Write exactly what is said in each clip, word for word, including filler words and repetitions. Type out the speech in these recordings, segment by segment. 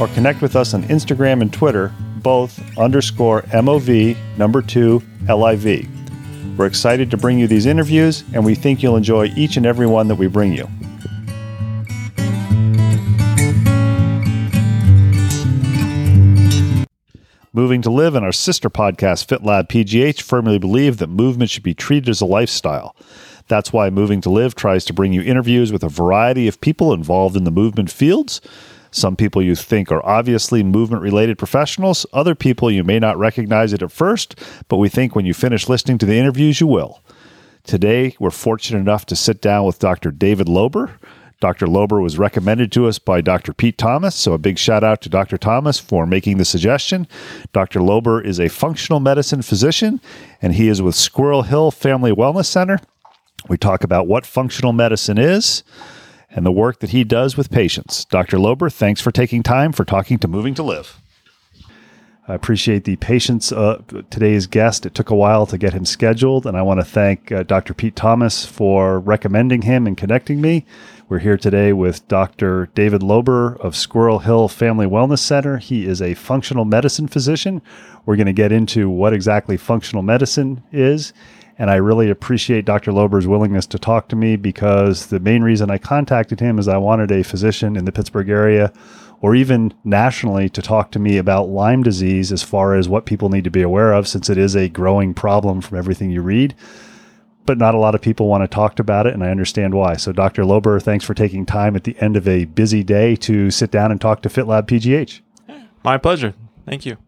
or connect with us on Instagram and Twitter, both underscore mov number two liv. We're excited to bring you these interviews, and we think you'll enjoy each and every one that we bring you. Moving to Live and our sister podcast, FitLab P G H, firmly believe that movement should be treated as a lifestyle. That's why Moving to Live tries to bring you interviews with a variety of people involved in the movement fields. Some people you think are obviously movement-related professionals, other people you may not recognize it at first, but we think when you finish listening to the interviews, you will. Today, we're fortunate enough to sit down with Doctor David Loeber. Doctor Loeber was recommended to us by Doctor Pete Thomas, so a big shout out to Doctor Thomas for making the suggestion. Doctor Loeber is a functional medicine physician, and he is with Squirrel Hill Family Wellness Center. We talk about what functional medicine is and the work that he does with patients. Doctor Loeber, thanks for taking time for talking to Moving to Live. I appreciate the patience of uh, today's guest. It took a while to get him scheduled, and I want to thank uh, Doctor Pete Thomas for recommending him and connecting me. We're here today with Doctor David Loeber of Squirrel Hill Family Wellness Center. He is a functional medicine physician. We're going to get into what exactly functional medicine is. And I really appreciate Doctor Loeber's willingness to talk to me, because the main reason I contacted him is I wanted a physician in the Pittsburgh area or even nationally to talk to me about Lyme disease as far as what people need to be aware of, since it is a growing problem from everything you read. But not a lot of people want to talk about it, and I understand why. So Doctor Loeber, thanks for taking time at the end of a busy day to sit down and talk to FitLab P G H. My pleasure. Thank you.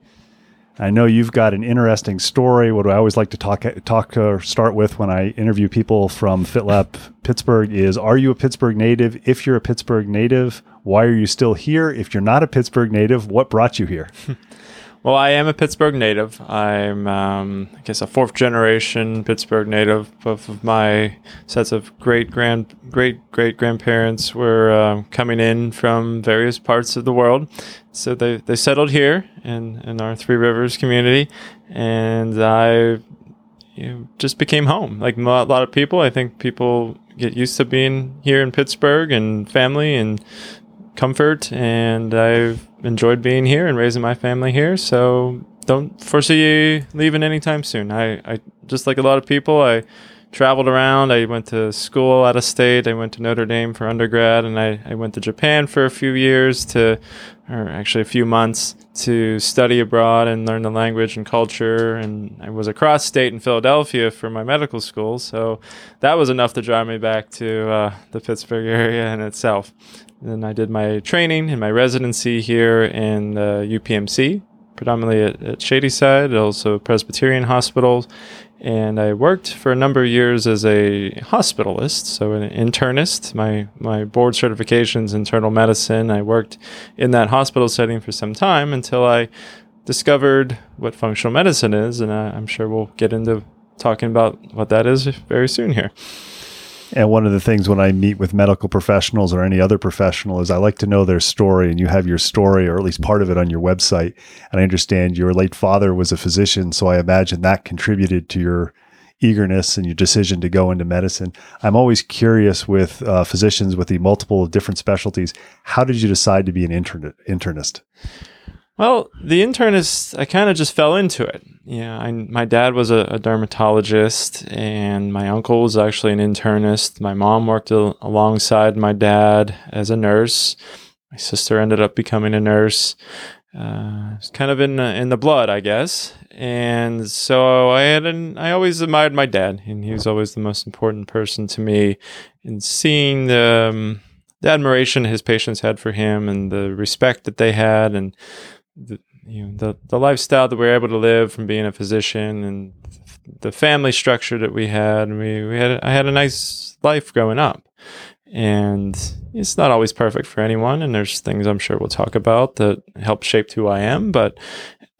I know you've got an interesting story. What I always like to talk talk or start with when I interview people from FitLab Pittsburgh is, are you a Pittsburgh native? If you're a Pittsburgh native, why are you still here? If you're not a Pittsburgh native, what brought you here? Well, I am a Pittsburgh native. I'm, um, I guess, a fourth-generation Pittsburgh native. Both of my sets of great-grand, great-great-grandparents were uh, coming in from various parts of the world. So they, they settled here in, in our Three Rivers community, and I you know, just became home. Like a lot of people, I think people get used to being here in Pittsburgh and family and comfort, and I've enjoyed being here and raising my family here, so don't foresee leaving anytime soon. I, I just like a lot of people, I traveled around. I went to school out of state. I went to Notre Dame for undergrad, and I, I went to Japan for a few years to, or actually a few months, to study abroad and learn the language and culture. And I was across state in Philadelphia for my medical school, so that was enough to drive me back to uh, the Pittsburgh area in itself. Then I did my training and my residency here in uh, U P M C, predominantly at, at Shadyside, also Presbyterian Hospital. And I worked for a number of years as a hospitalist, so an internist. My my board certification's internal medicine. I worked in that hospital setting for some time until I discovered what functional medicine is, and I, I'm sure we'll get into talking about what that is very soon here. And one of the things when I meet with medical professionals or any other professional is I like to know their story, and you have your story, or at least part of it, on your website. And I understand your late father was a physician, so I imagine that contributed to your eagerness and your decision to go into medicine. I'm always curious with uh, physicians with the multiple different specialties. How did you decide to be an intern- internist? Well, the internist, I kind of just fell into it. Yeah, I, my dad was a, a dermatologist, and my uncle was actually an internist. My mom worked a, alongside my dad as a nurse. My sister ended up becoming a nurse. Uh, it's kind of in the, in the blood, I guess. And so I had an, I always admired my dad, and he was always the most important person to me. And seeing the, um, the admiration his patients had for him, and the respect that they had, and the, you know, the the lifestyle that we were able to live from being a physician, and the family structure that we had, and we, we had I had a nice life growing up, and it's not always perfect for anyone, and there's things I'm sure we'll talk about that help shape who I am, but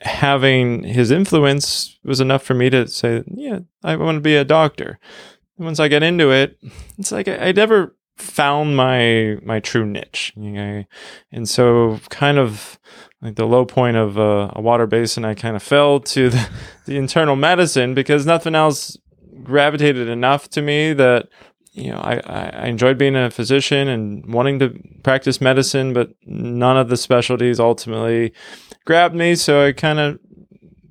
having his influence was enough for me to say, yeah, I want to be a doctor. And once I get into it, it's like I, I never found my my true niche, you know? And so kind of like the low point of uh, a water basin, I kind of fell to the, the internal medicine, because nothing else gravitated enough to me that, you know, I, I enjoyed being a physician and wanting to practice medicine, but none of the specialties ultimately grabbed me. So I kind of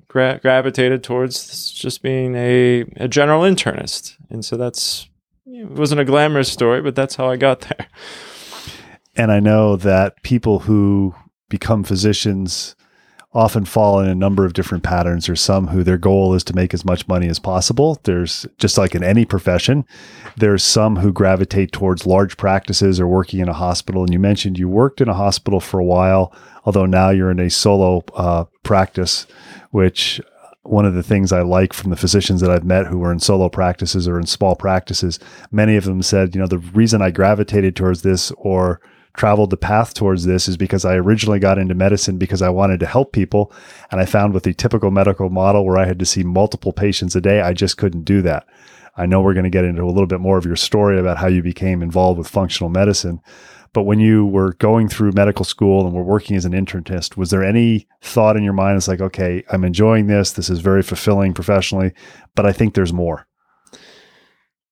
gra- gravitated towards just being a, a general internist. And so that's, it wasn't a glamorous story, but that's how I got there. And I know that people who become physicians often fall in a number of different patterns. There's some who their goal is to make as much money as possible. There's, just like in any profession, there's some who gravitate towards large practices or working in a hospital. And you mentioned you worked in a hospital for a while, although now you're in a solo uh, practice, which one of the things I like from the physicians that I've met who were in solo practices or in small practices, many of them said, you know, the reason I gravitated towards this or traveled the path towards this is because I originally got into medicine because I wanted to help people. And I found with the typical medical model where I had to see multiple patients a day, I just couldn't do that. I know we're going to get into a little bit more of your story about how you became involved with functional medicine. But when you were going through medical school and were working as an internist, was there any thought in your mind? It's like, okay, I'm enjoying this. This is very fulfilling professionally, but I think there's more.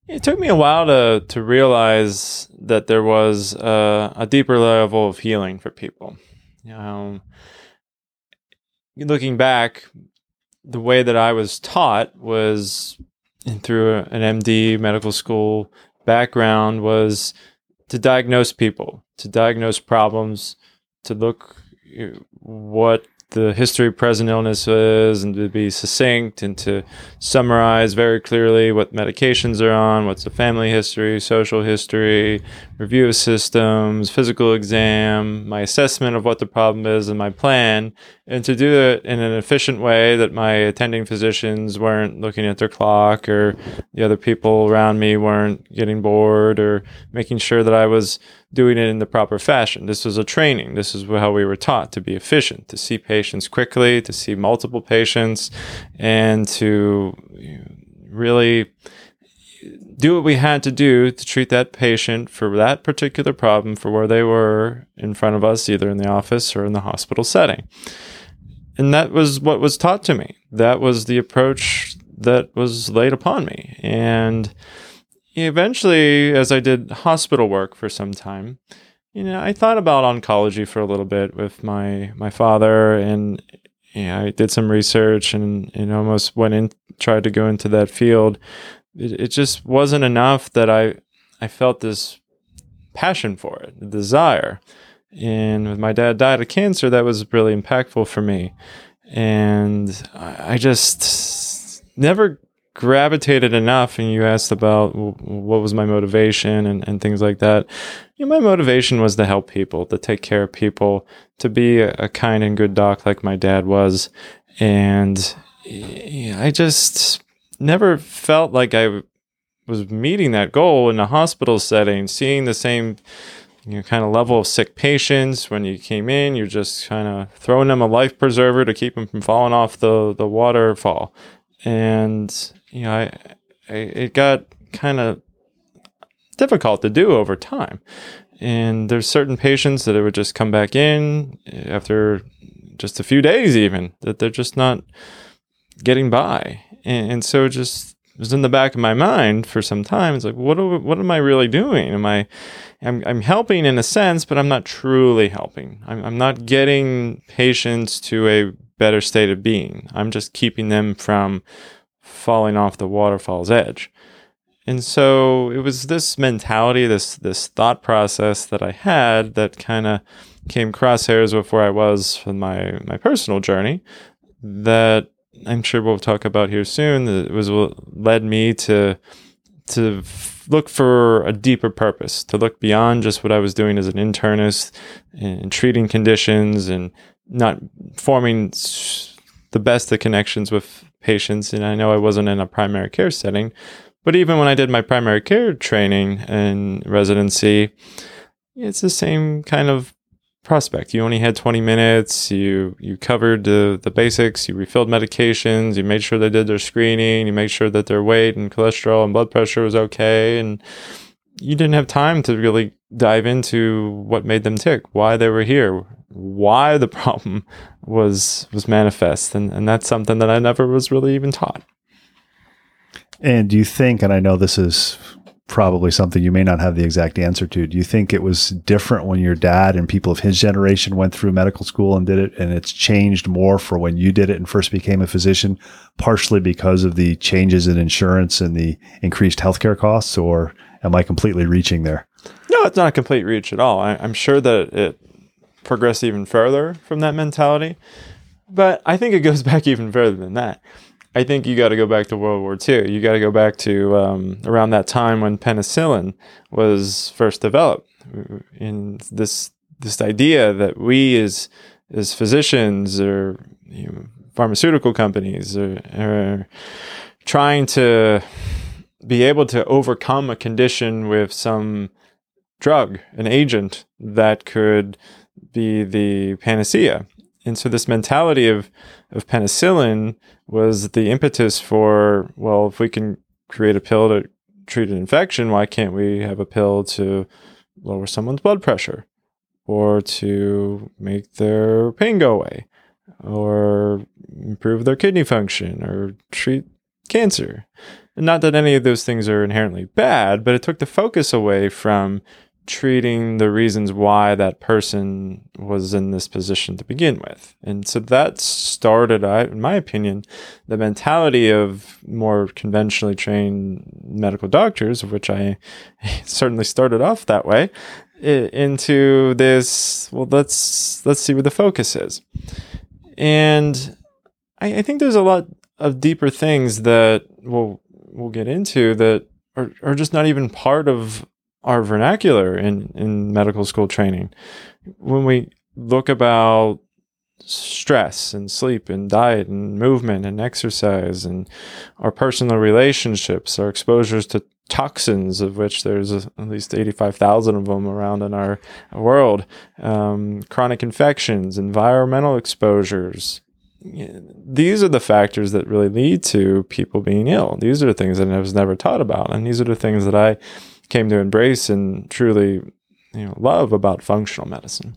It took me a while to to realize that there was uh, a deeper level of healing for people. Um, looking back, the way that I was taught was through a, an M D medical school background was to diagnose people, to diagnose problems, to look what the history of present illness is, and to be succinct and to summarize very clearly what medications are on, what's the family history, social history, review of systems, physical exam, my assessment of what the problem is and my plan, and to do it in an efficient way that my attending physicians weren't looking at their clock, or the other people around me weren't getting bored, or making sure that I was doing it in the proper fashion. This was a training. This is how we were taught to be efficient, to see patients quickly, to see multiple patients, and to really do what we had to do to treat that patient for that particular problem, for where they were in front of us, either in the office or in the hospital setting. And that was what was taught to me. That was the approach that was laid upon me. And eventually, as I did hospital work for some time, you know, I thought about oncology for a little bit with my, my father, and you know, I did some research and, and almost went in, tried to go into that field. It, it just wasn't enough that I, I felt this passion for it, the desire. And when my dad died of cancer, that was really impactful for me. And I, I just never gravitated enough. And you asked about what was my motivation and, and things like that. You know, my motivation was to help people, to take care of people, to be a, a kind and good doc like my dad was. And you know, I just never felt like I was meeting that goal in a hospital setting, seeing the same, you know, kind of level of sick patients. When you came in, you're just kind of throwing them a life preserver to keep them from falling off the, the waterfall. And you know, I, I it got kind of difficult to do over time. And there's certain patients that it would just come back in after just a few days even, that they're just not getting by. And, and so it just was in the back of my mind for some time. It's like, what do, what am I really doing? Am I, I'm, I'm helping in a sense, but I'm not truly helping. I'm, I'm not getting patients to a better state of being. I'm just keeping them from falling off the waterfall's edge. And so it was this mentality, this this thought process that I had that kind of came crosshairs with where I was in my, my personal journey that I'm sure we'll talk about here soon. That it was what led me to, to look for a deeper purpose, to look beyond just what I was doing as an internist and treating conditions and not forming the best of connections with patients. And I know I wasn't in a primary care setting, but even when I did my primary care training and residency, it's the same kind of prospect. You only had twenty minutes, you you covered the, the basics, you refilled medications, you made sure they did their screening, you made sure that their weight and cholesterol and blood pressure was okay, and you didn't have time to really dive into what made them tick, why they were here, why the problem was was manifest. And, and that's something that I never was really even taught. And do you think, and I know this is probably something you may not have the exact answer to, do you think it was different when your dad and people of his generation went through medical school and did it, and it's changed more for when you did it and first became a physician, partially because of the changes in insurance and the increased healthcare costs, or am I completely reaching there? No, it's not a complete reach at all. I, I'm sure that it progressed even further from that mentality, but I think it goes back even further than that. I think you got to go back to World War Two. You got to go back to um, around that time when penicillin was first developed. In this this idea that we as as physicians or you know, pharmaceutical companies are, are trying to be able to overcome a condition with some drug, an agent that could be the panacea. And so this mentality of, of penicillin was the impetus for, well, if we can create a pill to treat an infection, why can't we have a pill to lower someone's blood pressure or to make their pain go away or improve their kidney function or treat cancer? And not that any of those things are inherently bad, but it took the focus away from treating the reasons why that person was in this position to begin with. And so that started, in my opinion, the mentality of more conventionally trained medical doctors, of which I certainly started off that way, into this, well, let's let's see where the focus is. And I, I think there's a lot of deeper things that we'll, we'll get into that are, are just not even part of our vernacular in, in medical school training. When we look about stress and sleep and diet and movement and exercise and our personal relationships, our exposures to toxins, of which there's at least eighty-five thousand of them around in our world, um, chronic infections, environmental exposures. These are the factors that really lead to people being ill. These are the things that I was never taught about. And these are the things that I came to embrace and truly, you know, love about functional medicine.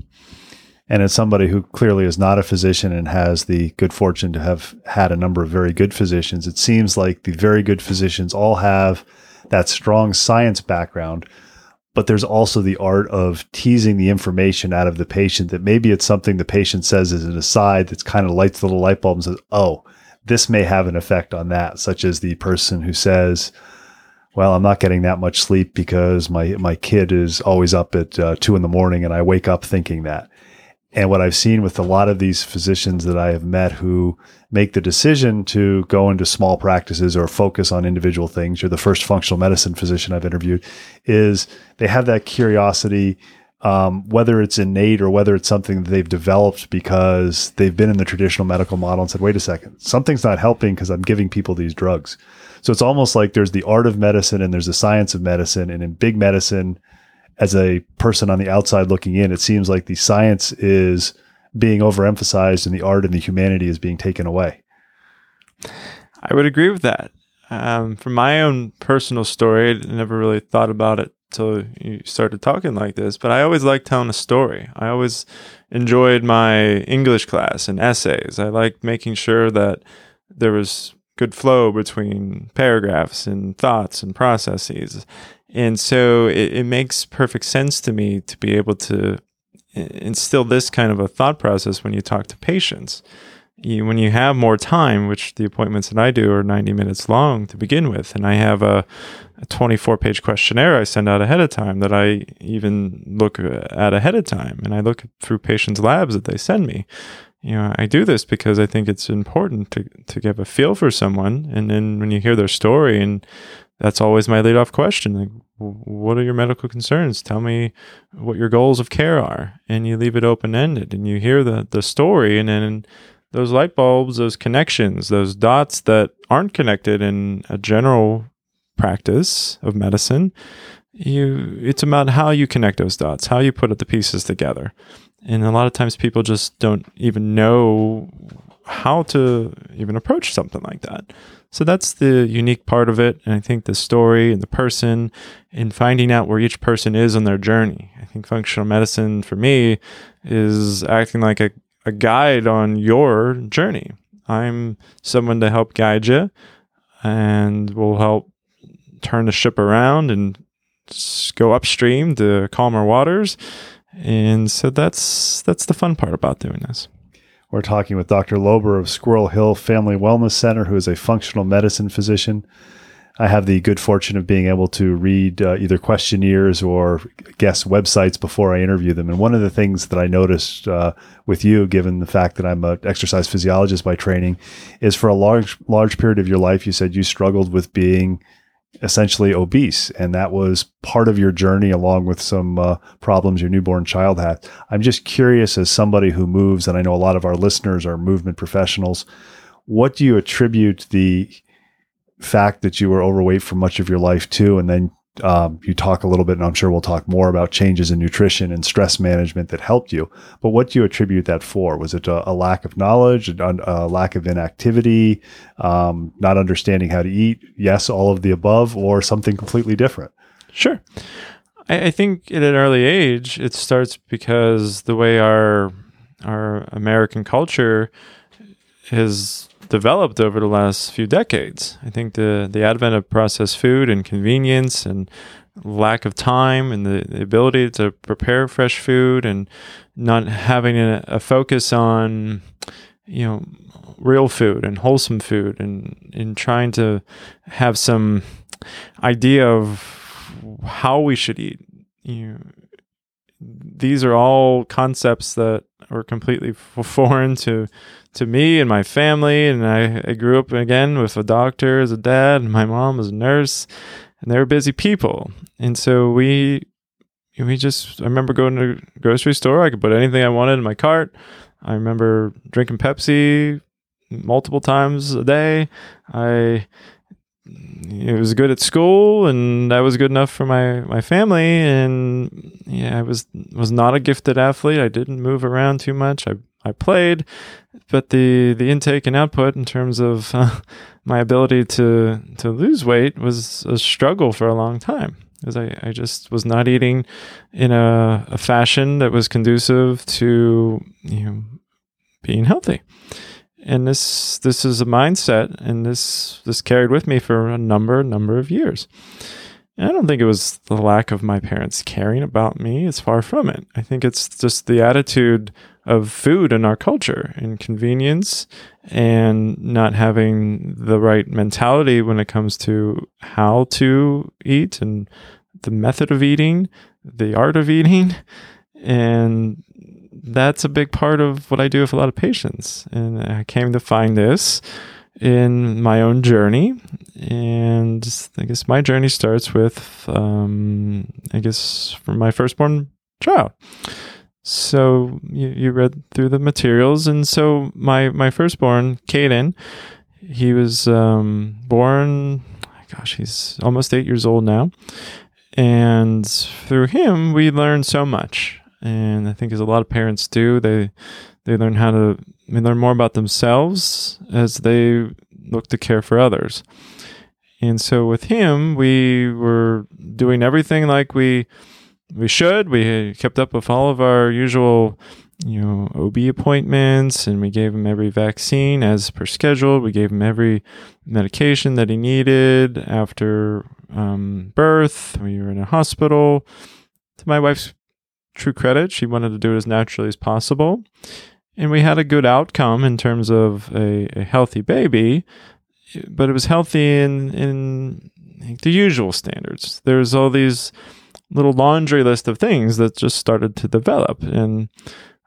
And as somebody who clearly is not a physician and has the good fortune to have had a number of very good physicians, it seems like the very good physicians all have that strong science background, but there's also the art of teasing the information out of the patient that maybe it's something the patient says as an aside that's kind of lights the little light bulb and says, oh, this may have an effect on that, such as the person who says, well, I'm not getting that much sleep because my, my kid is always up at uh, two in the morning and I wake up thinking that. And what I've seen with a lot of these physicians that I have met who make the decision to go into small practices or focus on individual things, you're the first functional medicine physician I've interviewed, is they have that curiosity, um, whether it's innate or whether it's something that they've developed because they've been in the traditional medical model and said, wait a second, something's not helping because I'm giving people these drugs. So it's almost like there's the art of medicine and there's the science of medicine. And in big medicine, as a person on the outside looking in, it seems like the science is being overemphasized and the art and the humanity is being taken away. I would agree with that. Um, from my own personal story, I never really thought about it till you started talking like this, but I always liked telling a story. I always enjoyed my English class and essays. I liked making sure that there was good flow between paragraphs and thoughts and processes. And so it, it makes perfect sense to me to be able to instill this kind of a thought process when you talk to patients. You, when you have more time, which the appointments that I do are ninety minutes long to begin with, and I have a twenty-four page questionnaire I send out ahead of time that I even look at ahead of time, and I look through patients' labs that they send me. You know, I do this because I think it's important to to give a feel for someone, and then when you hear their story, and that's always my lead-off question, like, what are your medical concerns? Tell me what your goals of care are, and you leave it open-ended, and you hear the, the story, and then those light bulbs, those connections, those dots that aren't connected in a general practice of medicine, you it's about how you connect those dots, how you put the pieces together. And a lot of times people just don't even know how to even approach something like that. So that's the unique part of it. And I think the story and the person and finding out where each person is on their journey. I think functional medicine for me is acting like a a guide on your journey. I'm someone to help guide you and will help turn the ship around and go upstream to calmer waters. And so that's that's the fun part about doing this. We're talking with Doctor Loeber of Squirrel Hill Family Wellness Center, who is a functional medicine physician. I have the good fortune of being able to read uh, either questionnaires or guest websites before I interview them. And one of the things that I noticed uh, with you, given the fact that I'm an exercise physiologist by training, is for a large, large period of your life, you said you struggled with being essentially obese. And that was part of your journey along with some uh, problems your newborn child had. I'm just curious, as somebody who moves, and I know a lot of our listeners are movement professionals, what do you attribute the fact that you were overweight for much of your life too? And then um, you talk a little bit, and I'm sure we'll talk more about changes in nutrition and stress management that helped you. But what do you attribute that for? Was it a, a lack of knowledge, a, a lack of inactivity, um, not understanding how to eat? Yes, all of the above, or something completely different? Sure. I, I think at an early age, it starts because the way our our American culture has developed over the last few decades. I think the, the advent of processed food and convenience and lack of time and the, the ability to prepare fresh food and not having a, a focus on, you know, real food and wholesome food and, and trying to have some idea of how we should eat. You know, these are all concepts that were completely foreign to to me and my family, and I, I grew up again with a doctor as a dad, and my mom was a nurse, and they were busy people. And so we we just, I remember going to the grocery store, I could put anything I wanted in my cart. I remember drinking Pepsi multiple times a day. I it was good at school, and I was good enough for my, my family, and yeah, I was was not a gifted athlete. I didn't move around too much. I I played, but the, the intake and output in terms of uh, my ability to, to lose weight was a struggle for a long time, because I, I just was not eating in a, a fashion that was conducive to, you know, being healthy. And this this is a mindset, and this this carried with me for a number, number of years. And I don't think it was the lack of my parents caring about me. It's far from it. I think it's just the attitude of food in our culture and convenience and not having the right mentality when it comes to how to eat and the method of eating, the art of eating. And that's a big part of what I do with a lot of patients. And I came to find this in my own journey. And I guess my journey starts with, um, I guess, from my firstborn child. So you, you read through the materials. And so my, my firstborn, Caden, he was um, born, gosh, he's almost eight years old now. And through him, we learned so much. And I think as a lot of parents do, they they learn how to they learn more about themselves as they look to care for others. And so with him, we were doing everything like we we should. We kept up with all of our usual, you know, O B appointments, and we gave him every vaccine as per schedule. We gave him every medication that he needed after um, birth. We were in a hospital. To my wife's true credit, she wanted to do it as naturally as possible. And we had a good outcome in terms of a, a healthy baby, but it was healthy in, in the usual standards. There's all these little laundry list of things that just started to develop. And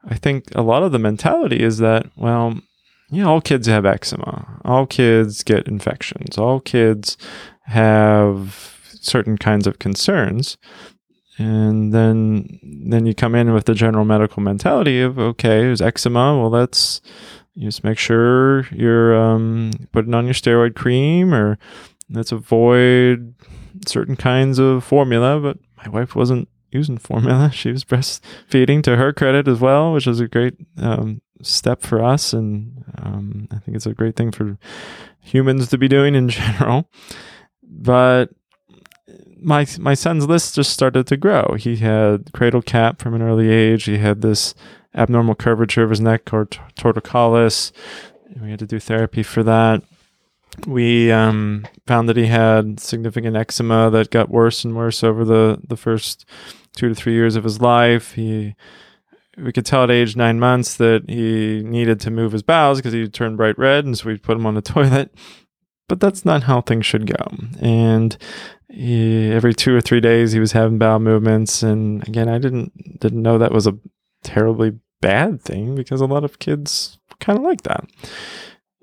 I think a lot of the mentality is that, well, you know, all kids have eczema, all kids get infections, all kids have certain kinds of concerns. And then then you come in with the general medical mentality of, okay, there's eczema, well, that's, you just make sure you're um, putting on your steroid cream, or let's avoid certain kinds of formula. But my wife wasn't using formula. She was breastfeeding, to her credit as well, which is a great um, step for us. And um, I think it's a great thing for humans to be doing in general. But my my son's list just started to grow. He had cradle cap from an early age. He had this abnormal curvature of his neck, or t- torticollis. We had to do therapy for that. We um, found that he had significant eczema that got worse and worse over the, the first two to three years of his life. He, we could tell at age nine months that he needed to move his bowels because he turned bright red, and so we put him on the toilet. But that's not how things should go. And he, every two or three days, he was having bowel movements. And again, I didn't didn't know that was a terribly bad thing, because a lot of kids kind of like that.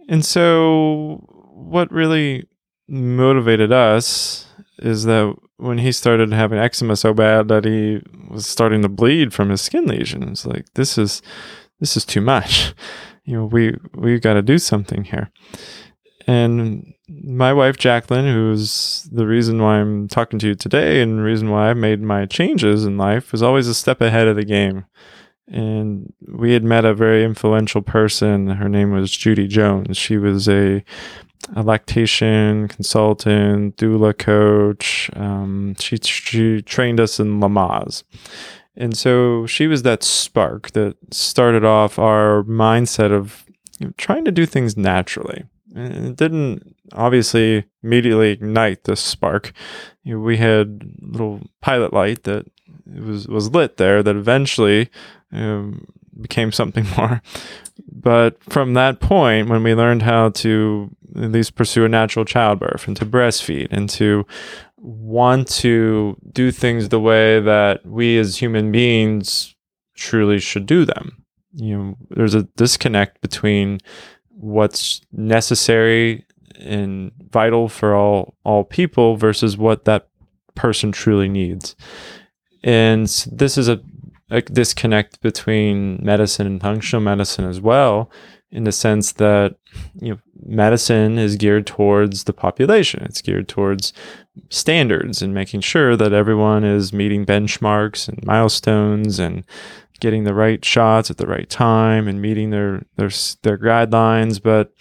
And so what really motivated us is that when he started having eczema so bad that he was starting to bleed from his skin lesions, like this is this is too much. You know, we we got to do something here. And my wife, Jacqueline, who's the reason why I'm talking to you today and the reason why I made my changes in life, was always a step ahead of the game. And we had met a very influential person. Her name was Judy Jones. She was a, a lactation consultant, doula coach. Um, she, she trained us in Lamaze. And so she was that spark that started off our mindset of, you know, trying to do things naturally. And it didn't obviously immediately ignite this spark. You know, we had a little pilot light that was was lit there that eventually um, became something more. But from that point, when we learned how to at least pursue a natural childbirth and to breastfeed and to want to do things the way that we as human beings truly should do them, you know, there's a disconnect between what's necessary and vital for all all people versus what that person truly needs. And this is a, a disconnect between medicine and functional medicine as well, in the sense that, you know, medicine is geared towards the population. It's geared towards standards and making sure that everyone is meeting benchmarks and milestones and getting the right shots at the right time and meeting their their their guidelines, but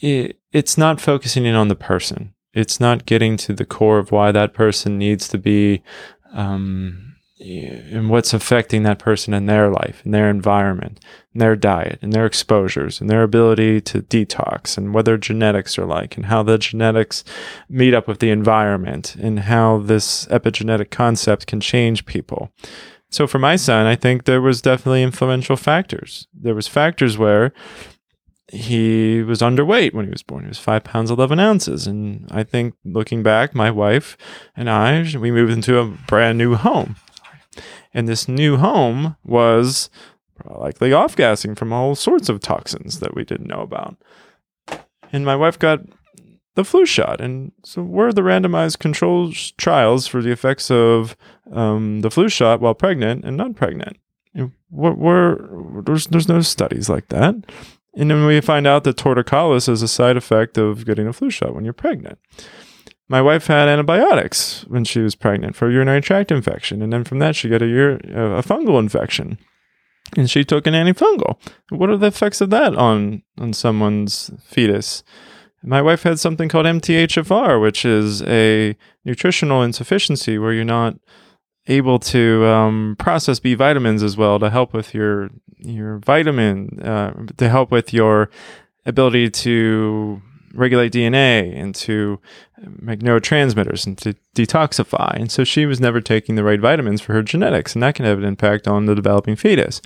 it, it's not focusing in on the person. It's not getting to the core of why that person needs to be, um, and what's affecting that person in their life, in their environment, in their diet, in their exposures, in their ability to detox, and what their genetics are like, and how the genetics meet up with the environment, and how this epigenetic concept can change people. So for my son, I think there was definitely influential factors. There was factors where he was underweight when he was born. He was five pounds, eleven ounces. And I think looking back, my wife and I, we moved into a brand new home. And this new home was likely off-gassing from all sorts of toxins that we didn't know about. And my wife got the flu shot. And so were the randomized control sh- trials for the effects of um, the flu shot while pregnant and not pregnant. You know, were there's, there's no studies like that. And then we find out that torticollis is a side effect of getting a flu shot when you're pregnant. My wife had antibiotics when she was pregnant for a urinary tract infection. And then from that, she got a, ur- a fungal infection. And she took an antifungal. What are the effects of that on on someone's fetus? My wife had something called M T H F R, which is a nutritional insufficiency where you're not able to um, process B vitamins as well to help with your your vitamin, uh, to help with your ability to regulate D N A and to make neurotransmitters and to detoxify. And so she was never taking the right vitamins for her genetics, and that can have an impact on the developing fetus.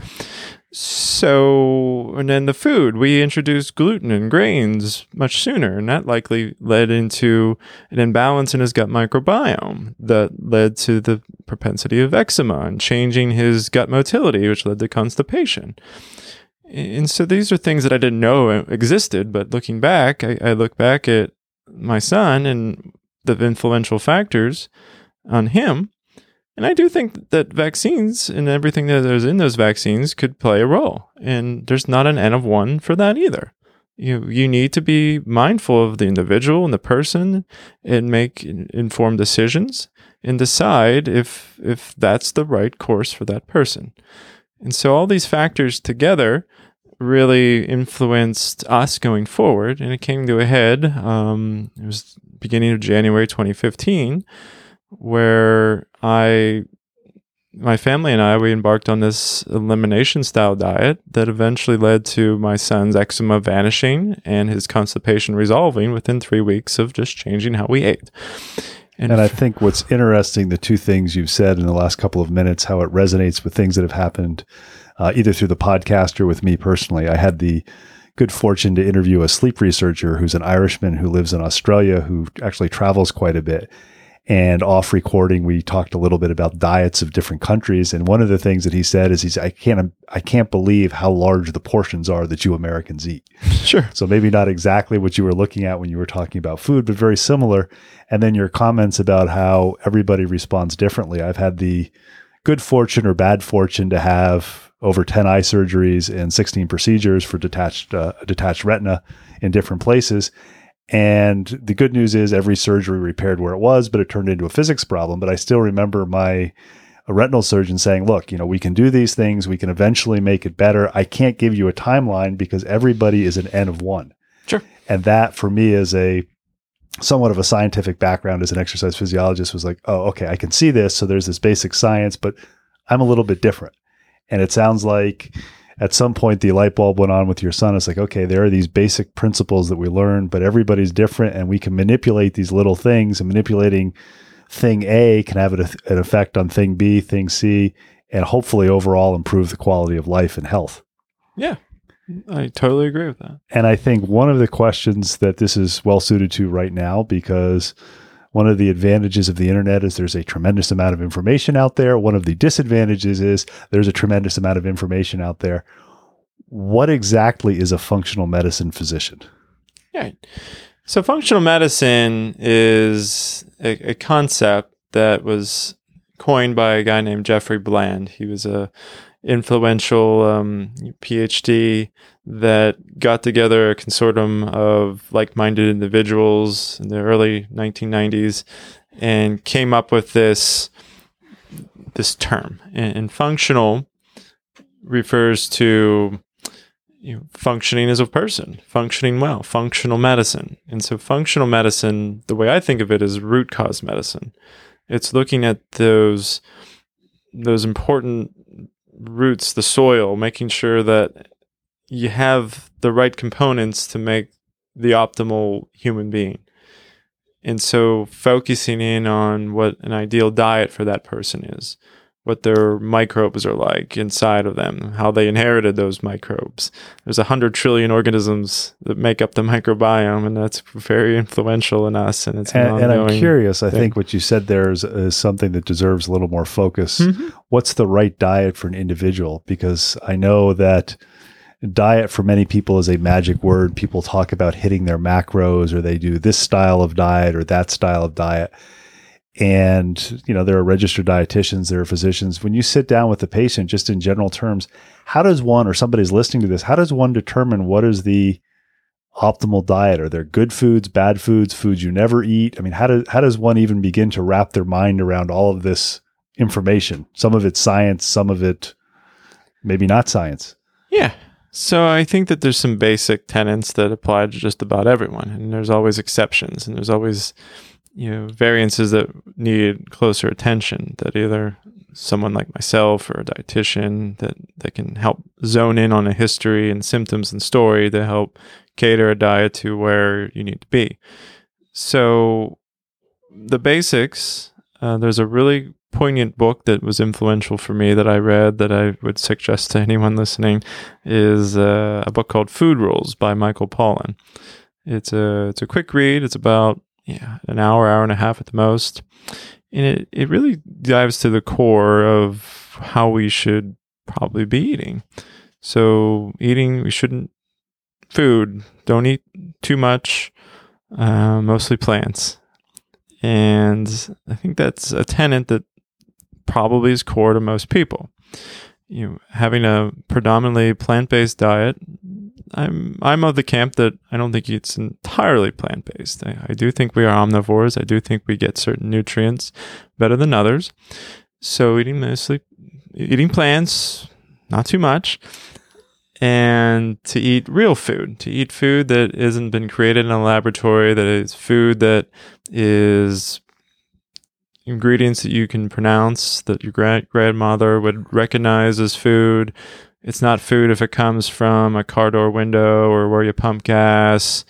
So, and then the food, we introduced gluten and grains much sooner, and that likely led into an imbalance in his gut microbiome that led to the propensity of eczema and changing his gut motility, which led to constipation. And so these are things that I didn't know existed, but looking back, I, I look back at my son and the influential factors on him. And I do think that vaccines and everything that is in those vaccines could play a role. And there's not an N of one for that either. You you need to be mindful of the individual and the person and make informed decisions and decide if if that's the right course for that person. And so all these factors together really influenced us going forward. And it came to a head, um, it was beginning of January twenty fifteen, where I, my family and I, we embarked on this elimination style diet that eventually led to my son's eczema vanishing and his constipation resolving within three weeks of just changing how we ate. And, and I think what's interesting, the two things you've said in the last couple of minutes, how it resonates with things that have happened uh, either through the podcast or with me personally. I had the good fortune to interview a sleep researcher who's an Irishman who lives in Australia, who actually travels quite a bit. And off recording, we talked a little bit about diets of different countries. And one of the things that he said is, he's, I can't, I can't believe how large the portions are that you Americans eat. Sure. So maybe not exactly what you were looking at when you were talking about food, but very similar. And then your comments about how everybody responds differently. I've had the good fortune or bad fortune to have over ten eye surgeries and sixteen procedures for detached, uh, detached retina in different places. And the good news is every surgery repaired where it was, but it turned into a physics problem. But I still remember my a retinal surgeon saying, look, you know, we can do these things. We can eventually make it better. I can't give you a timeline because everybody is an N of one. Sure. And that for me is a somewhat of a scientific background as an exercise physiologist was like, oh, okay, I can see this. So there's this basic science, but I'm a little bit different. And it sounds like at some point, the light bulb went on with your son. It's like, okay, there are these basic principles that we learn, but everybody's different and we can manipulate these little things, and manipulating thing A can have an effect on thing B, thing C, and hopefully overall improve the quality of life and health. Yeah, I totally agree with that. And I think one of the questions that this is well suited to right now, because one of the advantages of the internet is there's a tremendous amount of information out there. One of the disadvantages is there's a tremendous amount of information out there. What exactly is a functional medicine physician? Yeah. So functional medicine is a, a concept that was coined by a guy named Jeffrey Bland. He was a influential um, PhD that got together a consortium of like-minded individuals in the early nineteen nineties and came up with this this term. And, and functional refers to, you know, functioning as a person, functioning well, functional medicine. And so functional medicine, the way I think of it, is root cause medicine. It's looking at those those important roots, the soil, making sure that you have the right components to make the optimal human being. And so focusing in on what an ideal diet for that person is, what their microbes are like inside of them, how they inherited those microbes. There's a hundred trillion organisms that make up the microbiome, and that's very influential in us. And it's and, an and I'm curious, thing. I think what you said there is, is something that deserves a little more focus. Mm-hmm. What's the right diet for an individual? Because I know that diet for many people is a magic word. People talk about hitting their macros, or they do this style of diet or that style of diet. And, you know, there are registered dietitians, there are physicians. When you sit down with the patient, just in general terms, how does one, or somebody's listening to this, how does one determine what is the optimal diet? Are there good foods, bad foods, foods you never eat? I mean, how do, how does one even begin to wrap their mind around all of this information? Some of it's science, some of it maybe not science. Yeah. So I think that there's some basic tenets that apply to just about everyone, and there's always exceptions, and there's always, you know, variances that need closer attention that either someone like myself or a dietitian that, that can help zone in on a history and symptoms and story to help cater a diet to where you need to be. So the basics, uh, there's a really poignant book that was influential for me that I read that I would suggest to anyone listening is uh, a book called Food Rules by Michael Pollan. It's a, it's a quick read. It's about yeah, an hour, hour and a half at the most. And it, it really dives to the core of how we should probably be eating. So eating, we shouldn't, food, don't eat too much, uh, mostly plants. And I think that's a tenet that probably is core to most people. You know, having a predominantly plant-based diet, I'm I'm of the camp that I don't think it's entirely plant-based. I, I do think we are omnivores. I do think we get certain nutrients better than others. So eating mostly, eating plants, not too much, and to eat real food, to eat food that isn't been created in a laboratory, that is food that is ingredients that you can pronounce, that your grand- grandmother would recognize as food. It's not food if it comes from a car door window or where you pump gas.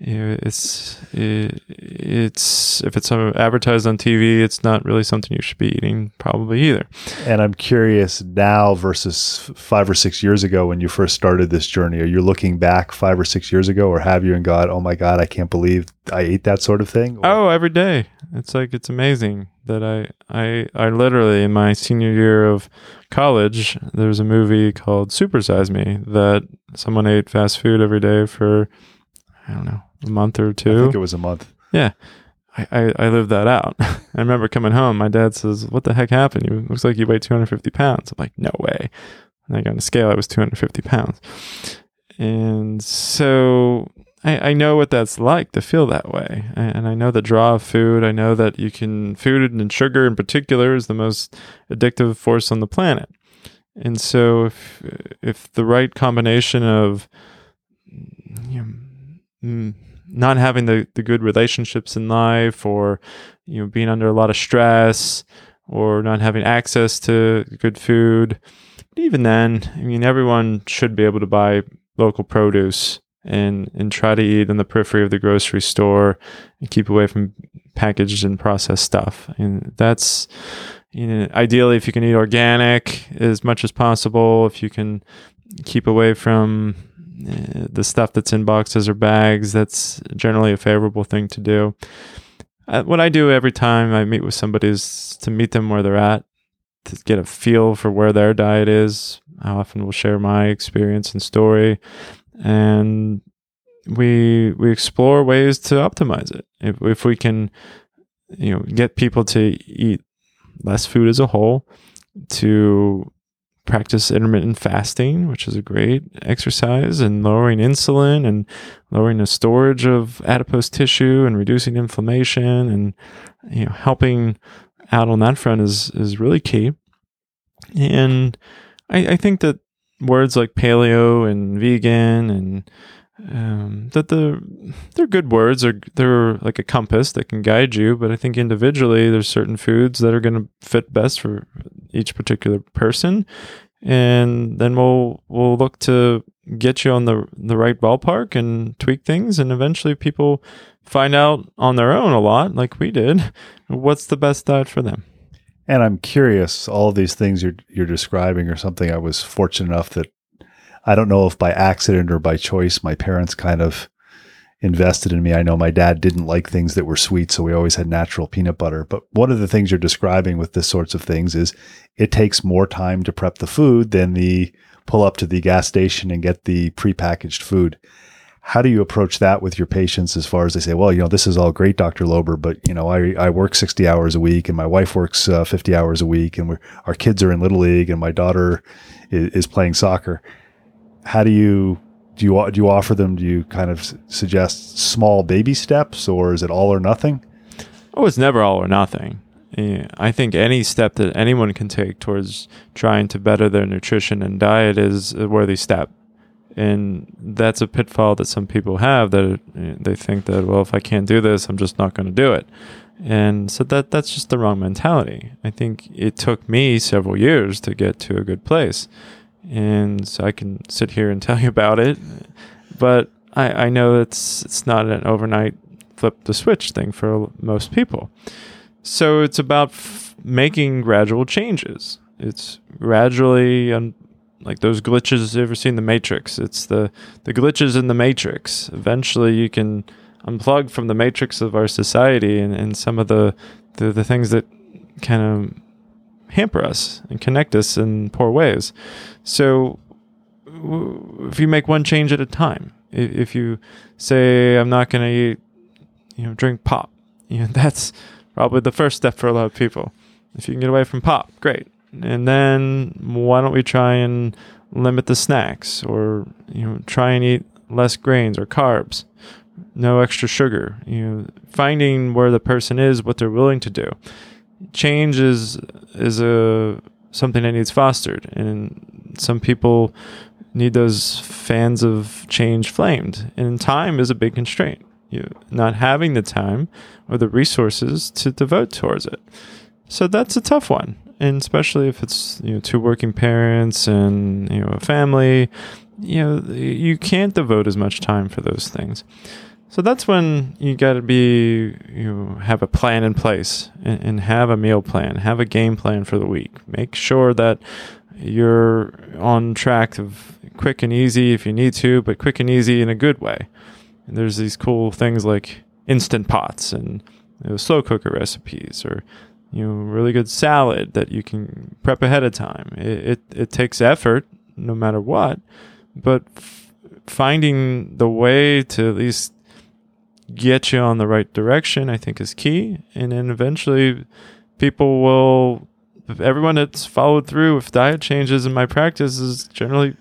It's it, it's if it's advertised on T V, it's not really something you should be eating probably either. And I'm curious now versus five or six years ago when you first started this journey, are you looking back five or six years ago or have you and God, oh my God, I can't believe I ate that sort of thing? Or? Oh, every day. It's like, it's amazing that I, I, I literally in my senior year of college, there was a movie called Super Size Me that someone ate fast food every day for, I don't know, a month or two. I think it was a month. Yeah. I, I, I lived that out. I remember coming home. My dad says, what the heck happened? You looks like you weigh two hundred fifty pounds. I'm like, no way. And I got on a scale. I was two hundred fifty pounds. And so I, I know what that's like to feel that way. And I know the draw of food. I know that you can, food and sugar in particular is the most addictive force on the planet. And so if, if the right combination of, you know, Mm, not having the, the good relationships in life or, you know, being under a lot of stress or not having access to good food. But even then, I mean, everyone should be able to buy local produce and, and try to eat in the periphery of the grocery store and keep away from packaged and processed stuff. And that's, you know, ideally if you can eat organic as much as possible, if you can keep away from the stuff that's in boxes or bags, that's generally a favorable thing to do. Uh, what I do every time I meet with somebody is to meet them where they're at, to get a feel for where their diet is. I often will share my experience and story, and we we explore ways to optimize it. If, if we can, you know, get people to eat less food as a whole, to practice intermittent fasting, which is a great exercise, and lowering insulin and lowering the storage of adipose tissue and reducing inflammation, and, you know, helping out on that front is is really key. And I, I think that words like paleo and vegan and um, that the they're good words, or they're like a compass that can guide you. But I think individually, there's certain foods that are going to fit best for each particular person, and then we'll we'll look to get you on the the right ballpark and tweak things, and eventually people find out on their own a lot, like we did, what's the best diet for them. And I'm curious, all of these things you're you're describing are something I was fortunate enough that I don't know if by accident or by choice, my parents kind of invested in me. I know my dad didn't like things that were sweet, so we always had natural peanut butter. But one of the things you're describing with this sorts of things is it takes more time to prep the food than the pull up to the gas station and get the prepackaged food. How do you approach that with your patients as far as they say, well, you know, this is all great, Doctor Loeber, but, you know, I, I work sixty hours a week and my wife works uh, fifty hours a week and we're, our kids are in Little League and my daughter is, is playing soccer. How do you Do you, do you offer them, do you kind of suggest small baby steps, or is it all or nothing? Oh, it's never all or nothing. Yeah, I think any step that anyone can take towards trying to better their nutrition and diet is a worthy step. And that's a pitfall that some people have, that they think that, well, if I can't do this, I'm just not going to do it. And so that that's just the wrong mentality. I think it took me several years to get to a good place. And so I can sit here and tell you about it. But I, I know it's it's not an overnight flip the switch thing for most people. So it's about f- making gradual changes. It's gradually... Un- Like those glitches, you ever seen The Matrix? It's the, the glitches in The Matrix. Eventually you can unplug from the matrix of our society and, and some of the, the, the things that kind of hamper us and connect us in poor ways. So w- if you make one change at a time, if, if you say, I'm not going to eat, you know, drink pop, you know, that's probably the first step for a lot of people. If you can get away from pop, great. And then why don't we try and limit the snacks, or, you know, try and eat less grains or carbs, no extra sugar, you know, finding where the person is, what they're willing to do. Change is, is a, something that needs fostered. And some people need those fans of change flamed, and time is a big constraint. You not having the time or the resources to devote towards it. So that's a tough one. And especially if it's, you know, two working parents and, you know, a family, you know, you can't devote as much time for those things. So that's when you got to be, you know, have a plan in place, and, and have a meal plan, have a game plan for the week. Make sure that you're on track of quick and easy if you need to, but quick and easy in a good way. And there's these cool things like instant pots and, you know, slow cooker recipes, or, you know, really good salad that you can prep ahead of time. It it, it takes effort, no matter what, but f- finding the way to at least get you on the right direction, I think, is key. And then eventually, people will. Everyone that's followed through with diet changes in my practice has generally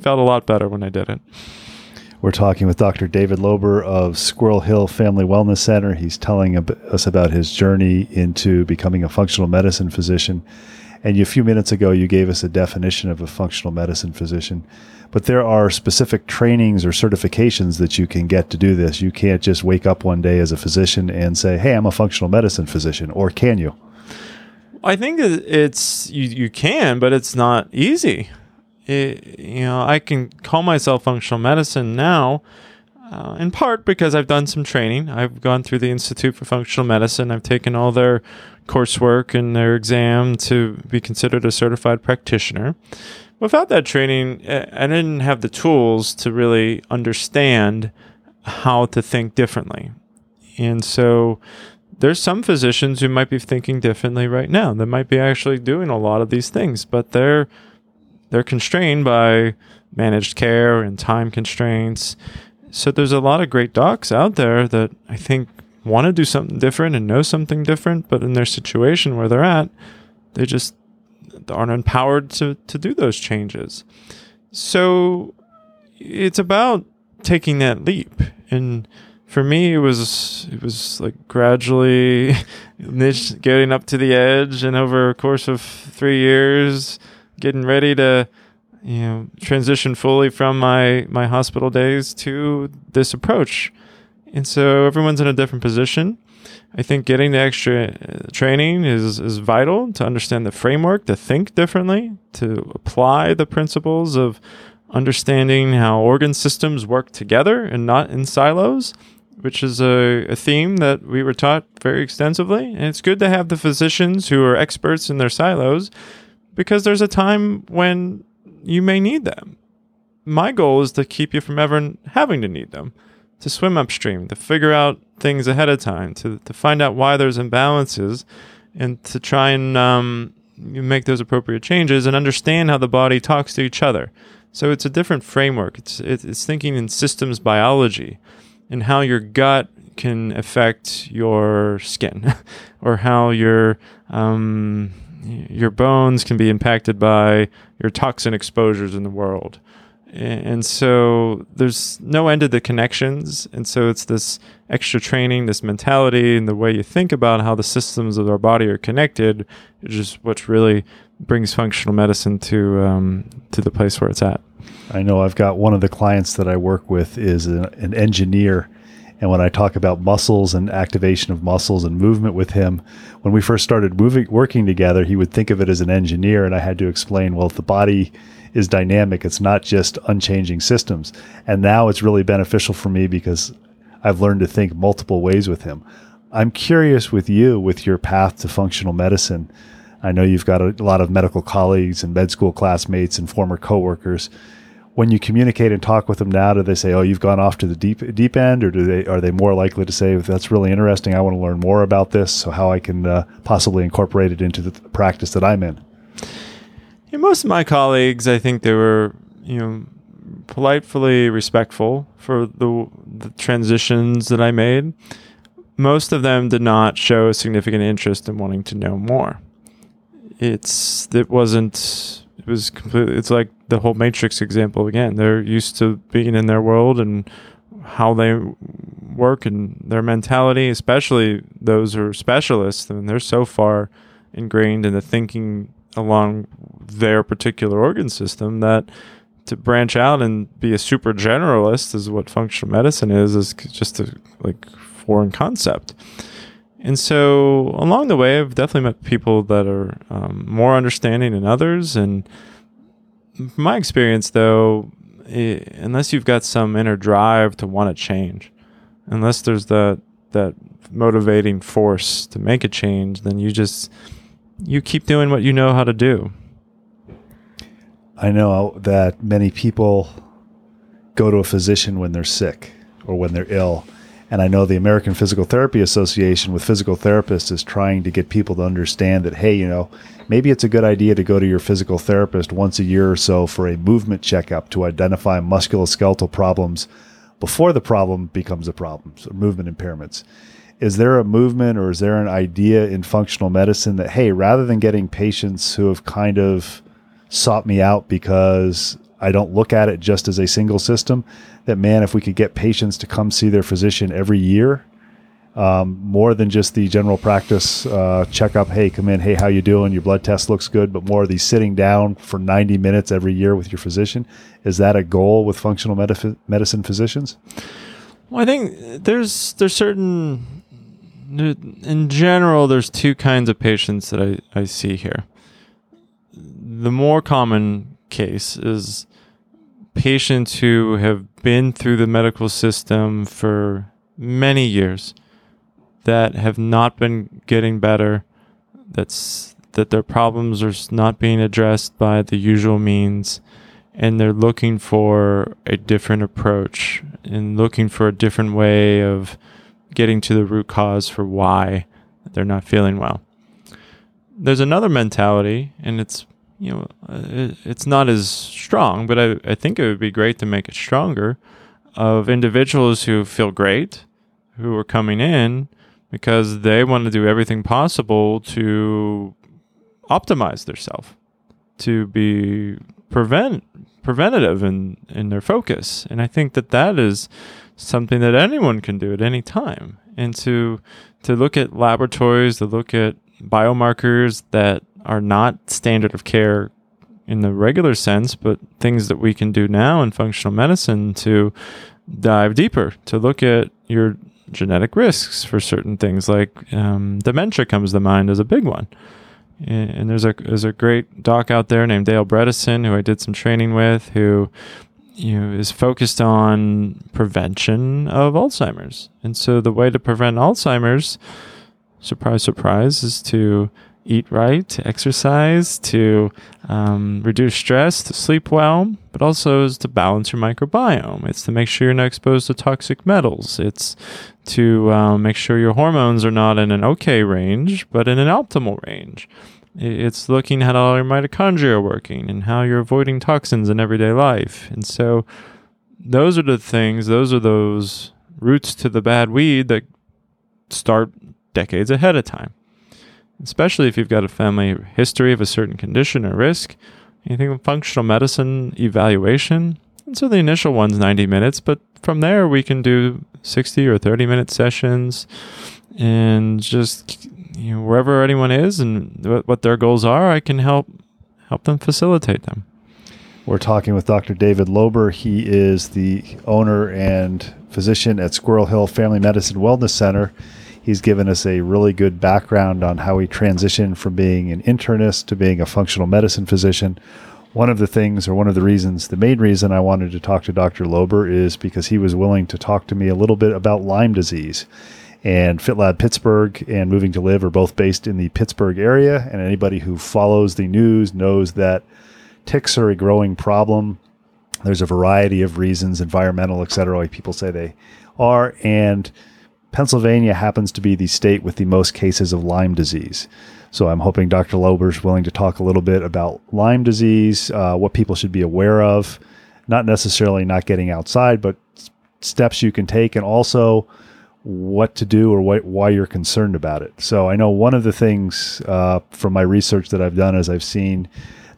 felt a lot better when I did it. We're talking with Doctor David Loeber of Squirrel Hill Family Wellness Center. He's telling us about his journey into becoming a functional medicine physician. And a few minutes ago, you gave us a definition of a functional medicine physician. But there are specific trainings or certifications that you can get to do this. You can't just wake up one day as a physician and say, hey, I'm a functional medicine physician, or can you? I think it's you, you can, but it's not easy. It, you know, I can call myself functional medicine now, uh, in part because I've done some training. I've gone through the Institute for Functional Medicine. I've taken all their coursework and their exam to be considered a certified practitioner. Without that training, I didn't have the tools to really understand how to think differently. And so there's some physicians who might be thinking differently right now. They might be actually doing a lot of these things, but they're They're constrained by managed care and time constraints. So there's a lot of great docs out there that I think want to do something different and know something different, but in their situation where they're at, they just aren't empowered to, to do those changes. So it's about taking that leap. And for me, it was it was like gradually getting up to the edge, and over a course of three years... getting ready to, you know, transition fully from my, my hospital days to this approach. And so everyone's in a different position. I think getting the extra training is, is vital to understand the framework, to think differently, to apply the principles of understanding how organ systems work together and not in silos, which is a, a theme that we were taught very extensively. And it's good to have the physicians who are experts in their silos, because there's a time when you may need them. My goal is to keep you from ever having to need them, to swim upstream, to figure out things ahead of time, to, to find out why there's imbalances, and to try and um, make those appropriate changes and understand how the body talks to each other. So it's a different framework. It's, it's thinking in systems biology and how your gut can affect your skin or how your... Um, Your bones can be impacted by your toxin exposures in the world. And so there's no end to the connections. And so it's this extra training, this mentality, and the way you think about how the systems of our body are connected is just what really brings functional medicine to um, to the place where it's at. I know I've got one of the clients that I work with is an, an engineer. And when I talk about muscles and activation of muscles and movement with him, when we first started moving, working together, he would think of it as an engineer. And I had to explain, well, if the body is dynamic, it's not just unchanging systems. And now it's really beneficial for me because I've learned to think multiple ways with him. I'm curious with you, with your path to functional medicine. I know you've got a lot of medical colleagues and med school classmates and former coworkers. When you communicate and talk with them now, do they say, "Oh, you've gone off to the deep deep end," or do they are they more likely to say, "That's really interesting. I want to learn more about this. So how I can uh, possibly incorporate it into the practice that I'm in?" Yeah, most of my colleagues, I think they were, you know, politely respectful for the, the transitions that I made. Most of them did not show significant interest in wanting to know more. It's it wasn't. It was completely, it's like the whole Matrix example again. They're used to being in their world and how they work and their mentality, especially those who are specialists. I mean, they're so far ingrained in the thinking along their particular organ system that to branch out and be a super generalist is what functional medicine is, is just a like foreign concept. And so along the way, I've definitely met people that are um, more understanding than others. And from my experience, though, it, unless you've got some inner drive to want to change, unless there's that that motivating force to make a change, then you just you keep doing what you know how to do. I know that many people go to a physician when they're sick or when they're ill. And I know the American Physical Therapy Association with physical therapists is trying to get people to understand that, hey, you know, maybe it's a good idea to go to your physical therapist once a year or so for a movement checkup to identify musculoskeletal problems before the problem becomes a problem, so movement impairments. Is there a movement or is there an idea in functional medicine that, hey, rather than getting patients who have kind of sought me out because I don't look at it just as a single system, that, man, if we could get patients to come see their physician every year, um, more than just the general practice uh, checkup, hey, come in, hey, how you doing? Your blood test looks good, but more of the sitting down for ninety minutes every year with your physician. Is that a goal with functional medif- medicine physicians? Well, I think there's there's certain, in general, there's two kinds of patients that I, I see here. The more common case is patients who have been through the medical system for many years that have not been getting better, that's that their problems are not being addressed by the usual means, and they're looking for a different approach and looking for a different way of getting to the root cause for why they're not feeling well. There's another mentality, and it's you know, it's not as strong, but I, I think it would be great to make it stronger, of individuals who feel great, who are coming in because they want to do everything possible to optimize themselves, to be prevent preventative in, in their focus. And I think that that is something that anyone can do at any time. And to to look at laboratories, to look at biomarkers that are not standard of care in the regular sense, but things that we can do now in functional medicine to dive deeper, to look at your genetic risks for certain things, like um, dementia comes to mind as a big one. And there's a there's a great doc out there named Dale Bredesen, who I did some training with, who you know is focused on prevention of Alzheimer's. And so the way to prevent Alzheimer's, surprise, surprise, is to eat right, to exercise, to um, reduce stress, to sleep well, but also is to balance your microbiome. It's to make sure you're not exposed to toxic metals. It's to uh, make sure your hormones are not in an okay range, but in an optimal range. It's looking at how your mitochondria are working and how you're avoiding toxins in everyday life. And so those are the things, those are those roots to the bad weed that start decades ahead of time. Especially if you've got a family history of a certain condition or risk. You think of functional medicine evaluation. And so the initial one's ninety minutes, but from there we can do sixty or thirty minute sessions, and just you know, wherever anyone is and what their goals are, I can help help them facilitate them. We're talking with Doctor David Loeber. He is the owner and physician at Squirrel Hill Family Medicine Wellness Center. He's given us a really good background on how he transitioned from being an internist to being a functional medicine physician. One of the things, or one of the reasons, the main reason I wanted to talk to Doctor Loeber is because he was willing to talk to me a little bit about Lyme disease. And FitLab Pittsburgh and Moving to Live are both based in the Pittsburgh area. And anybody who follows the news knows that ticks are a growing problem. There's a variety of reasons, environmental, et cetera, like people say they are. And Pennsylvania happens to be the state with the most cases of Lyme disease. So I'm hoping Doctor Loeber is willing to talk a little bit about Lyme disease, uh, what people should be aware of, not necessarily not getting outside, but steps you can take, and also what to do or wh- why you're concerned about it. So I know one of the things uh, from my research that I've done is I've seen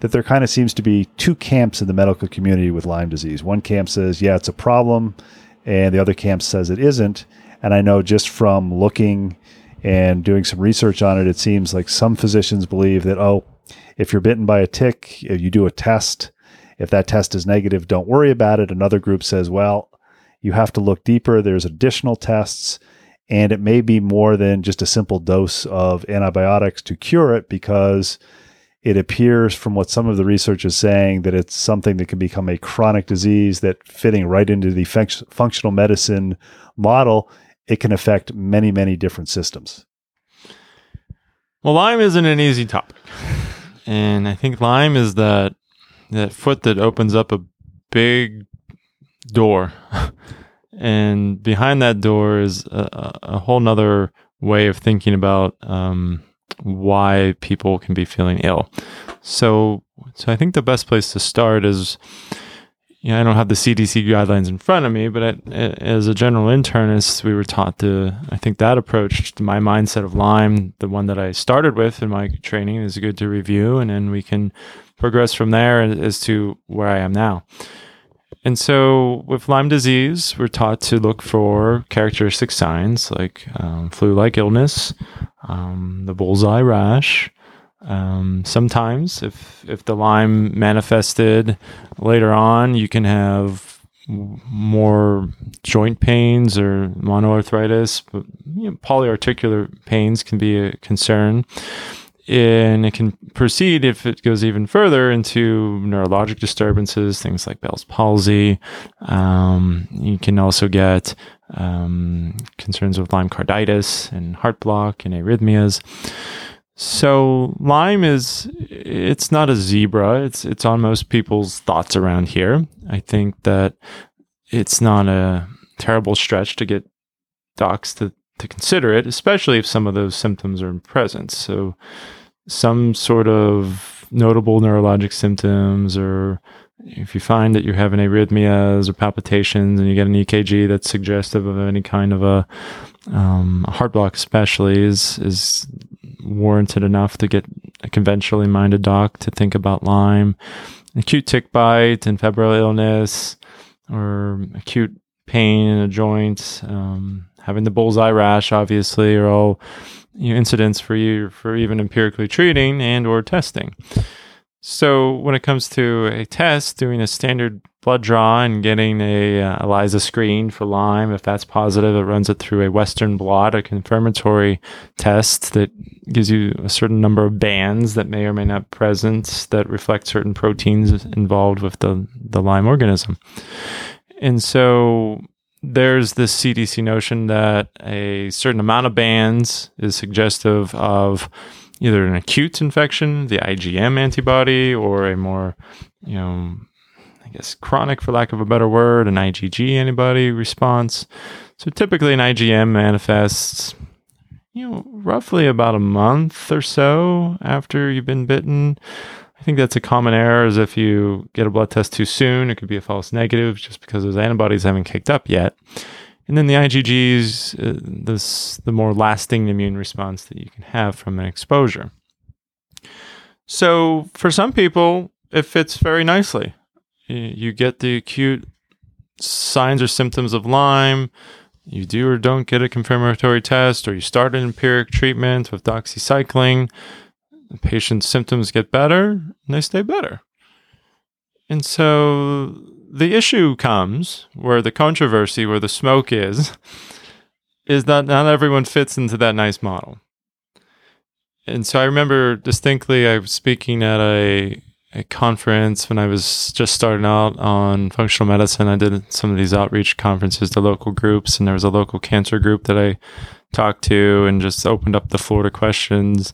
that there kind of seems to be two camps in the medical community with Lyme disease. One camp says, yeah, it's a problem, and the other camp says it isn't. And I know just from looking and doing some research on it, it seems like some physicians believe that, oh, if you're bitten by a tick, if you do a test, if that test is negative, don't worry about it. Another group says, well, you have to look deeper. There's additional tests, and it may be more than just a simple dose of antibiotics to cure it, because it appears from what some of the research is saying that it's something that can become a chronic disease that, fitting right into the func- functional medicine model, it can affect many, many different systems. Well, Lyme isn't an easy topic. And I think Lyme is that that foot that opens up a big door. And behind that door is a, a whole nother way of thinking about um, why people can be feeling ill. So, so I think the best place to start is, you know, I don't have the C D C guidelines in front of me, but I, as a general internist, we were taught to, I think that approach, my mindset of Lyme, the one that I started with in my training, is good to review, and then we can progress from there as to where I am now. And so with Lyme disease, we're taught to look for characteristic signs like um, flu-like illness, um, the bullseye rash. Um, sometimes if, if the Lyme manifested later on, you can have w- more joint pains or monoarthritis, but you know, polyarticular pains can be a concern, and it can proceed, if it goes even further, into neurologic disturbances, things like Bell's palsy. Um, you can also get, um, concerns with Lyme carditis and heart block and arrhythmias. So Lyme is, it's not a zebra. It's it's on most people's thoughts around here. I think that it's not a terrible stretch to get docs to, to consider it, especially if some of those symptoms are in presence. So some sort of notable neurologic symptoms, or if you find that you're having arrhythmias or palpitations and you get an E K G that's suggestive of any kind of a, um, a heart block, especially, is is warranted enough to get a conventionally minded doc to think about Lyme. Acute tick bite and febrile illness, or acute pain in a joint, um, having the bullseye rash, obviously, are all, you know, incidents for you for even empirically treating and or testing. So when it comes to a test, doing a standard blood draw and getting a uh, ELISA screen for Lyme, if that's positive, it runs it through a Western blot, a confirmatory test that gives you a certain number of bands that may or may not be present that reflect certain proteins involved with the, the Lyme organism. And so there's this C D C notion that a certain amount of bands is suggestive of either an acute infection, the I G M antibody, or a more, you know, I guess chronic, for lack of a better word, an I G G antibody response. So typically an I G M manifests, you know, roughly about a month or so after you've been bitten. I think that's a common error, is if you get a blood test too soon, it could be a false negative just because those antibodies haven't kicked up yet. And then the I G Gs, uh, this, the more lasting immune response that you can have from an exposure. So for some people, it fits very nicely. You get the acute signs or symptoms of Lyme, you do or don't get a confirmatory test, or you start an empiric treatment with doxycycline, the patient's symptoms get better, and they stay better. And so the issue comes where the controversy, where the smoke is, is that not everyone fits into that nice model. And so I remember distinctly, I was speaking at a, a conference when I was just starting out on functional medicine. I did some of these outreach conferences to local groups, and there was a local cancer group that I talked to and just opened up the floor to questions.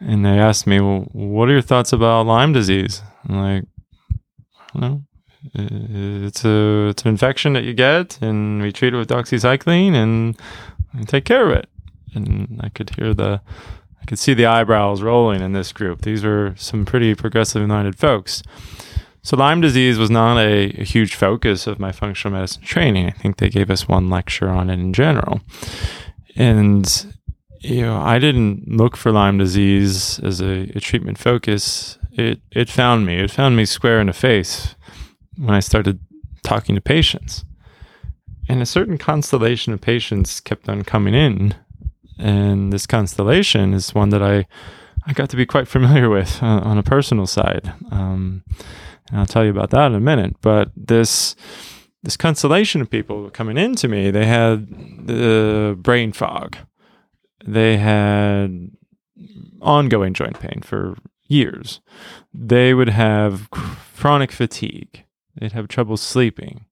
And they asked me, well, what are your thoughts about Lyme disease? I'm like, I don't know. It's, a, it's an infection that you get, and we treat it with doxycycline, and we take care of it. And I could hear the... could see the eyebrows rolling in this group. These were some pretty progressive minded folks. So Lyme disease was not a, a huge focus of my functional medicine training. I think they gave us one lecture on it in general. And you know, I didn't look for Lyme disease as a, a treatment focus. It it found me. It found me square in the face when I started talking to patients. And a certain constellation of patients kept on coming in. And this constellation is one that I, I got to be quite familiar with uh, on a personal side. Um, and I'll tell you about that in a minute. But this this constellation of people coming into me, they had the uh, brain fog. They had ongoing joint pain for years. They would have chronic fatigue. They'd have trouble sleeping,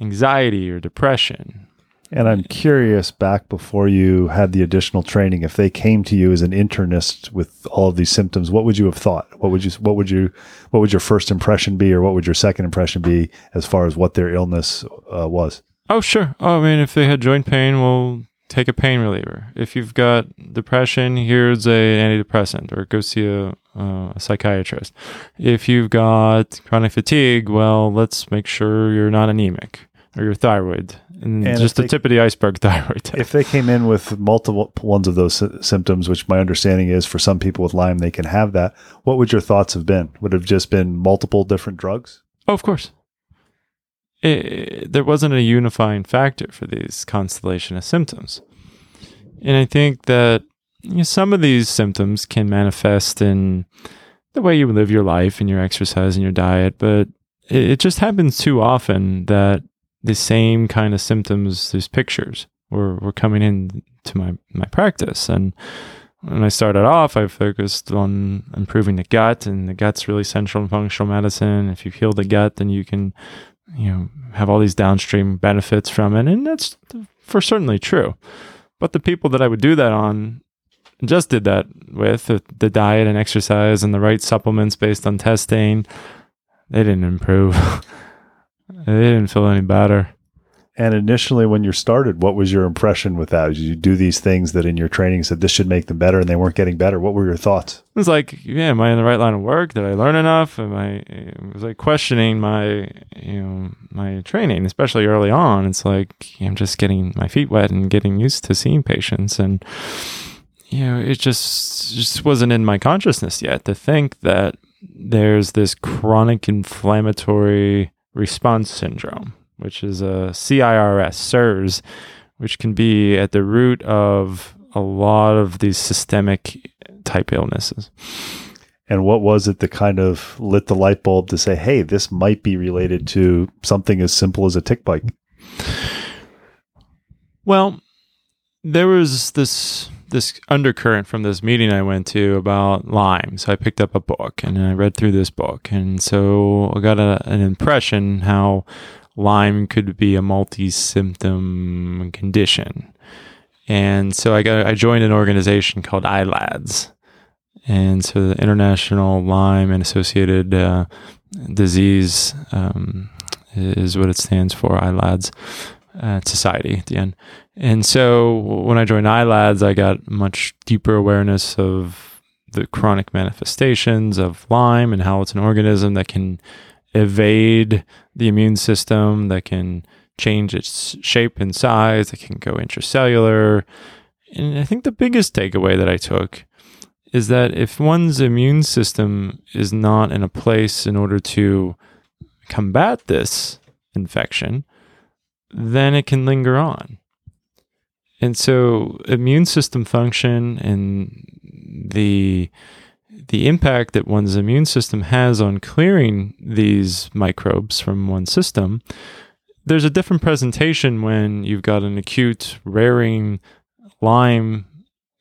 anxiety or depression. And I'm curious, back before you had the additional training, if they came to you as an internist with all of these symptoms, what would you have thought? What would you, what would you, what would your first impression be, or what would your second impression be as far as what their illness uh, was? Oh, sure. Oh, I mean, if they had joint pain, we'll take a pain reliever. If you've got depression, here's a antidepressant, or go see a, uh, a psychiatrist. If you've got chronic fatigue, well, let's make sure you're not anemic. Or your thyroid, and, and just the they, tip of the iceberg thyroid test. If they came in with multiple ones of those sy- symptoms, which my understanding is for some people with Lyme, they can have that, what would your thoughts have been? Would it have just been multiple different drugs? Oh, of course. It, it, there wasn't a unifying factor for these constellation of symptoms. And I think that you know, some of these symptoms can manifest in the way you live your life and your exercise and your diet, but it, it just happens too often that the same kind of symptoms, these pictures, were, were coming in to my, my practice. And when I started off, I focused on improving the gut, and the gut's really central in functional medicine. If you heal the gut, then you can, you know, have all these downstream benefits from it. And that's for certainly true. But the people that I would do that on, just did that with the diet and exercise and the right supplements based on testing, they didn't improve. They didn't feel any better. And initially when you started, what was your impression with that? Did you do these things that in your training said this should make them better, and they weren't getting better? What were your thoughts? It was like, yeah, am I in the right line of work? Did I learn enough? Am I, it was like questioning my, you know, my training, especially early on. It's like, I'm just getting my feet wet and getting used to seeing patients. And, you know, it just, just wasn't in my consciousness yet to think that there's this chronic inflammatory response syndrome, which is a C I R S, C I R S, which can be at the root of a lot of these systemic type illnesses. And what was it that kind of lit the light bulb to say, hey, this might be related to something as simple as a tick bite? Well, there was this this undercurrent from this meeting I went to about Lyme. So I picked up a book and I read through this book. And so I got a, an impression how Lyme could be a multi-symptom condition. And so I got I joined an organization called I L A D S. And so the International Lyme and Associated uh, Disease um, is what it stands for, I L A D S. Uh, society at the end. And so when I joined I L A D S, I got much deeper awareness of the chronic manifestations of Lyme and how it's an organism that can evade the immune system, that can change its shape and size, that can go intracellular. And I think the biggest takeaway that I took is that if one's immune system is not in a place in order to combat this infection, then it can linger on. And so immune system function and the the impact that one's immune system has on clearing these microbes from one's system, there's a different presentation when you've got an acute, raring Lyme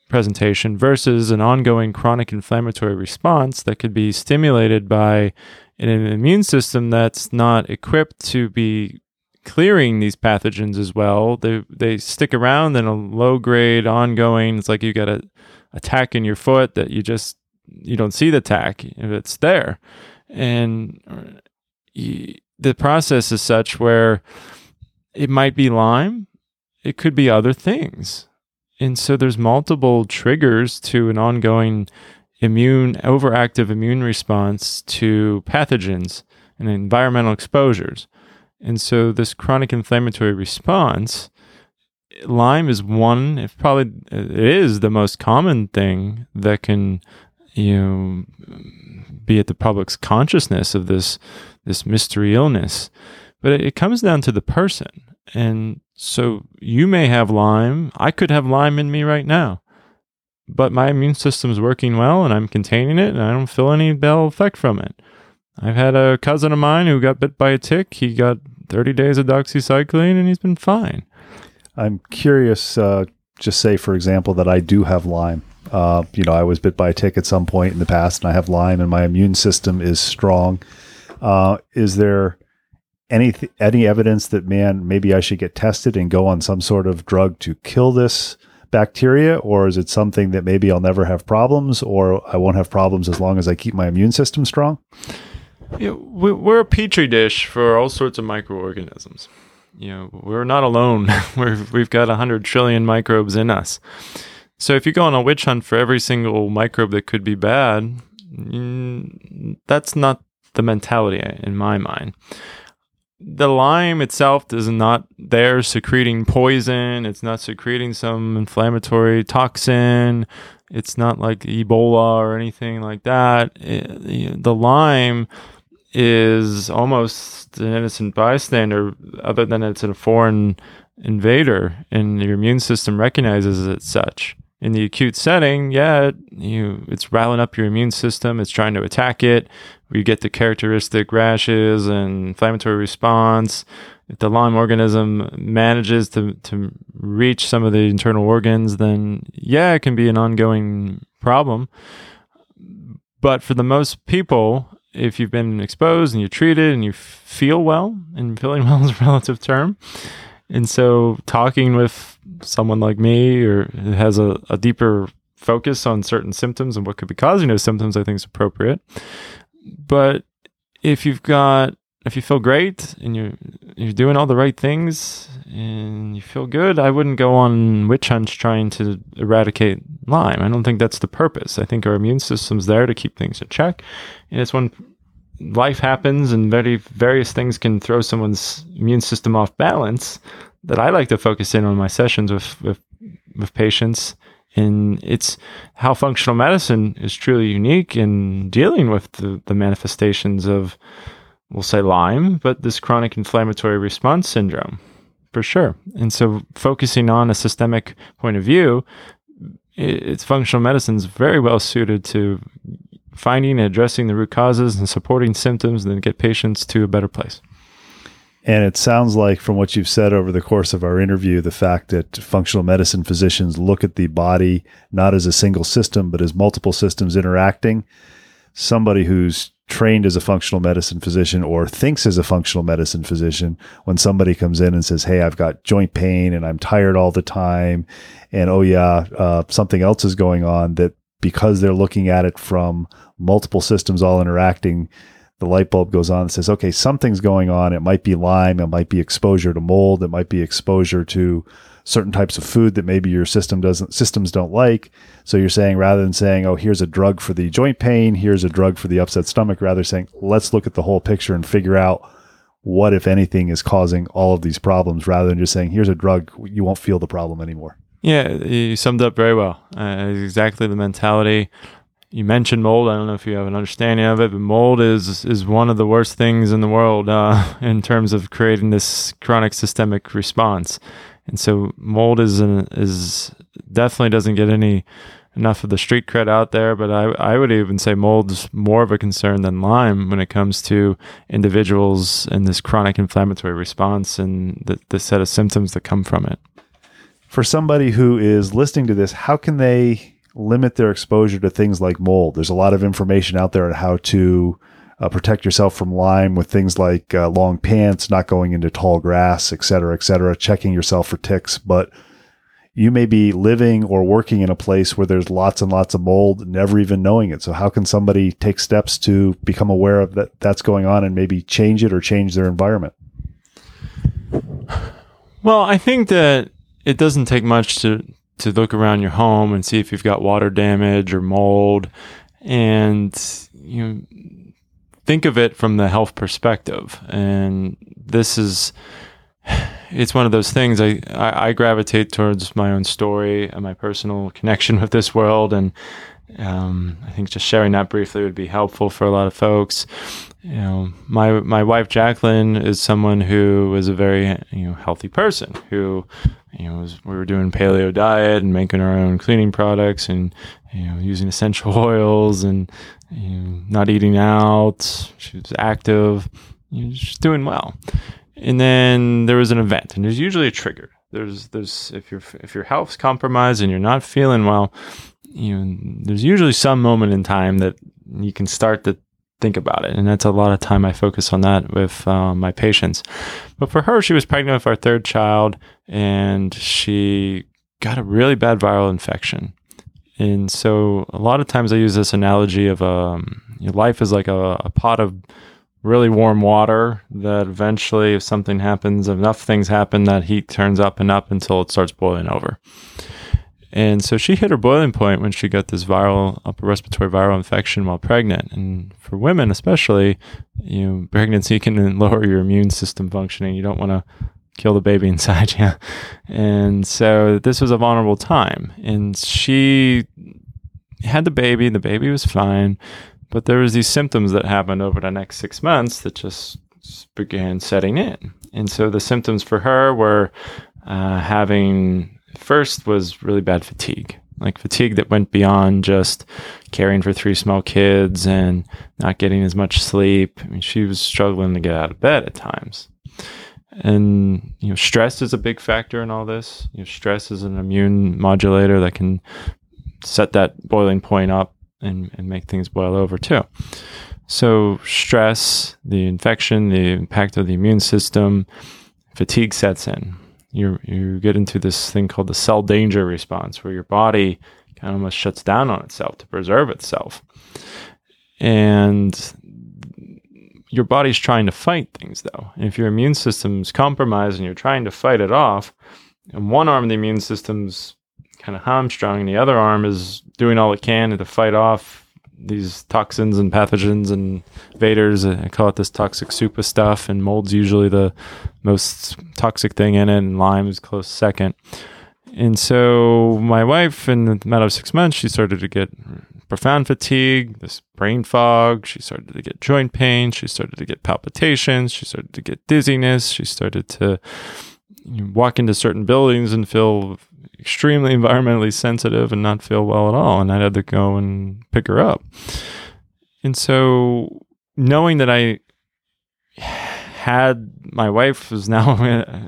presentation versus an ongoing chronic inflammatory response that could be stimulated by an immune system that's not equipped to be clearing these pathogens as well. They they stick around in a low-grade, ongoing, it's like you got a, a tack in your foot that you just, you don't see the tack if it's there. And you, the process is such where it might be Lyme, it could be other things. And so there's multiple triggers to an ongoing immune, overactive immune response to pathogens and environmental exposures. And so this chronic inflammatory response, Lyme is one, if probably it is the most common thing that can, you know, be at the public's consciousness of this, this mystery illness. But it, it comes down to the person. And so you may have Lyme. I could have Lyme in me right now, but my immune system's working well and I'm containing it and I don't feel any bell effect from it. I've had a cousin of mine who got bit by a tick. He got thirty days of doxycycline and he's been fine. I'm curious, uh, just say, for example, that I do have Lyme. Uh, you know, I was bit by a tick at some point in the past and I have Lyme and my immune system is strong. Uh, is there any, th- any evidence that, man, maybe I should get tested and go on some sort of drug to kill this bacteria, or is it something that maybe I'll never have problems, or I won't have problems as long as I keep my immune system strong? Yeah, we're a petri dish for all sorts of microorganisms. You know, we're not alone. we're, we've got one hundred trillion microbes in us. So if you go on a witch hunt for every single microbe that could be bad, that's not the mentality in my mind. The Lyme itself is not there secreting poison. It's not secreting some inflammatory toxin. It's not like Ebola or anything like that. It, the Lyme is almost an innocent bystander, other than it's a foreign invader and your immune system recognizes it as such. In the acute setting, yeah, it, you, it's riling up your immune system. It's trying to attack it. You get the characteristic rashes and inflammatory response. If the Lyme organism manages to, to reach some of the internal organs, then yeah, it can be an ongoing problem. But for the most people, if you've been exposed and you're treated and you feel well, and feeling well is a relative term, and so talking with someone like me or has a, a deeper focus on certain symptoms and what could be causing those symptoms, I think is appropriate. But if you've got, if you feel great and you're, you're doing all the right things and you feel good, I wouldn't go on witch hunts trying to eradicate Lyme. I don't think that's the purpose. I think our immune system's there to keep things in check. And it's when life happens and very various things can throw someone's immune system off balance that I like to focus in on my sessions with, with, with patients. And it's how functional medicine is truly unique in dealing with the, the manifestations of, we'll say Lyme, but this chronic inflammatory response syndrome for sure. And so focusing on a systemic point of view, it's functional medicine's very well suited to finding and addressing the root causes and supporting symptoms and then get patients to a better place. And it sounds like from what you've said over the course of our interview, the fact that functional medicine physicians look at the body not as a single system, but as multiple systems interacting. Somebody who's trained as a functional medicine physician or thinks as a functional medicine physician, when somebody comes in and says, hey, I've got joint pain and I'm tired all the time, and oh yeah, uh, something else is going on, that because they're looking at it from multiple systems all interacting, the light bulb goes on and says, okay, something's going on. It might be Lyme. It might be exposure to mold. It might be exposure to certain types of food that maybe your system doesn't, systems don't like. So you're saying, rather than saying, oh, here's a drug for the joint pain, here's a drug for the upset stomach, rather saying, let's look at the whole picture and figure out what, if anything, is causing all of these problems, rather than just saying, here's a drug, you won't feel the problem anymore. Yeah, you summed up very well. Uh, exactly the mentality. You mentioned mold. I don't know if you have an understanding of it, but mold is is one of the worst things in the world uh, in terms of creating this chronic systemic response. And so mold is an, is definitely doesn't get any enough of the street cred out there, but I, I would even say mold's more of a concern than Lyme when it comes to individuals and this chronic inflammatory response and the, the set of symptoms that come from it. For somebody who is listening to this, how can they limit their exposure to things like mold? There's a lot of information out there on how to uh, protect yourself from Lyme with things like uh, long pants, not going into tall grass, et cetera, et cetera, checking yourself for ticks. But you may be living or working in a place where there's lots and lots of mold, never even knowing it. So how can somebody take steps to become aware of that that's going on and maybe change it or change their environment? Well, I think that it doesn't take much to, to look around your home and see if you've got water damage or mold, and you know, think of it from the health perspective. And this is... it's one of those things I, I, I gravitate towards my own story and my personal connection with this world. And um, I think just sharing that briefly would be helpful for a lot of folks. You know, my my wife, Jacqueline, is someone who is a very you know healthy person who, you know, was, we were doing paleo diet and making our own cleaning products and, you know, using essential oils and, you know, not eating out. She was active. You know, she's doing well. And then there was an event, and there's usually a trigger. There's, there's, if your if your health's compromised and you're not feeling well, you know, there's usually some moment in time that you can start to think about it, and that's a lot of time I focus on that with uh, my patients. But for her, she was pregnant with our third child, and she got a really bad viral infection. And so a lot of times I use this analogy of um, your life is like a, a pot of really warm water that eventually, if something happens, enough things happen, that heat turns up and up until it starts boiling over. And so she hit her boiling point when she got this viral upper respiratory viral infection while pregnant. And for women especially, you know, pregnancy can lower your immune system functioning. You don't want to kill the baby inside you. And so this was a vulnerable time. And she had the baby. The baby was fine. But there was these symptoms that happened over the next six months that just began setting in. And so the symptoms for her were uh, having, first was really bad fatigue, like fatigue that went beyond just caring for three small kids and not getting as much sleep. I mean, she was struggling to get out of bed at times. And, you know, stress is a big factor in all this. You know, stress is an immune modulator that can set that boiling point up and and make things boil over too. So stress, the infection, the impact of the immune system, fatigue sets in. You you get into this thing called the cell danger response, where your body kind of almost shuts down on itself to preserve itself. And your body's trying to fight things, though. And if your immune system's compromised and you're trying to fight it off, in one arm of the immune system's kind of hamstrung, and the other arm is doing all it can to fight off these toxins and pathogens and invaders. I call it this toxic soup of stuff, and mold's usually the most toxic thing in it, and Lyme is close second. And so my wife, in the matter of six months, she started to get profound fatigue, this brain fog. She started to get joint pain. She started to get palpitations. She started to get dizziness. She started to walk into certain buildings and feel extremely environmentally sensitive and not feel well at all. And I had to go and pick her up. And so knowing that I had, my wife was now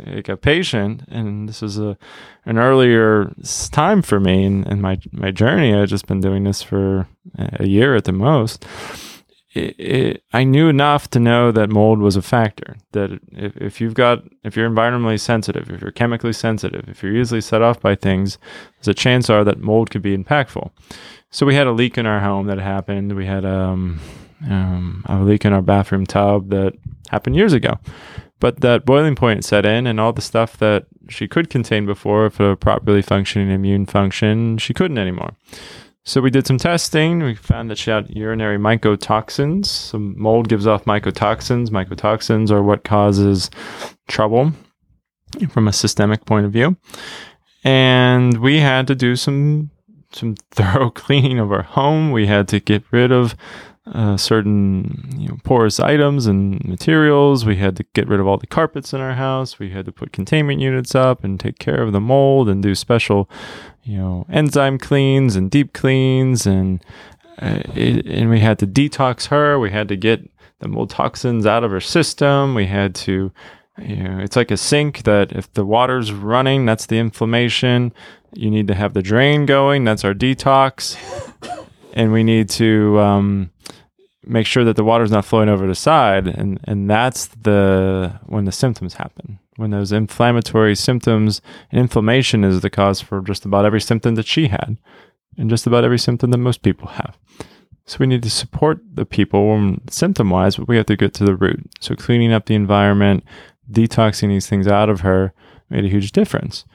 like a patient, and this is a, an earlier time for me in, in my, my journey. I've just been doing this for a year at the most. It, it, I knew enough to know that mold was a factor, that if, if you've got, if you're environmentally sensitive, if you're chemically sensitive, if you're easily set off by things, there's a chance are that mold could be impactful. So we had a leak in our home that happened. We had um, um, a leak in our bathroom tub that happened years ago, but that boiling point set in, and all the stuff that she could contain before, if a properly functioning immune function, she couldn't anymore. So we did some testing. We found that she had urinary mycotoxins. So mold gives off mycotoxins. Mycotoxins are what causes trouble from a systemic point of view. And we had to do some some thorough cleaning of our home. We had to get rid of uh, certain you know, porous items and materials. We had to get rid of all the carpets in our house. We had to put containment units up and take care of the mold and do special, you know, enzyme cleans and deep cleans. And uh, it, and we had to detox her. We had to get the mold toxins out of her system. We had to, you know, it's like a sink that if the water's running, that's the inflammation. You need to have the drain going. That's our detox. And we need to um, make sure that the water's not flowing over the side. And, and that's the when the symptoms happen, when those inflammatory symptoms, and inflammation is the cause for just about every symptom that she had and just about every symptom that most people have. So we need to support the people symptom-wise, but we have to get to the root. So cleaning up the environment, detoxing these things out of her made a huge difference.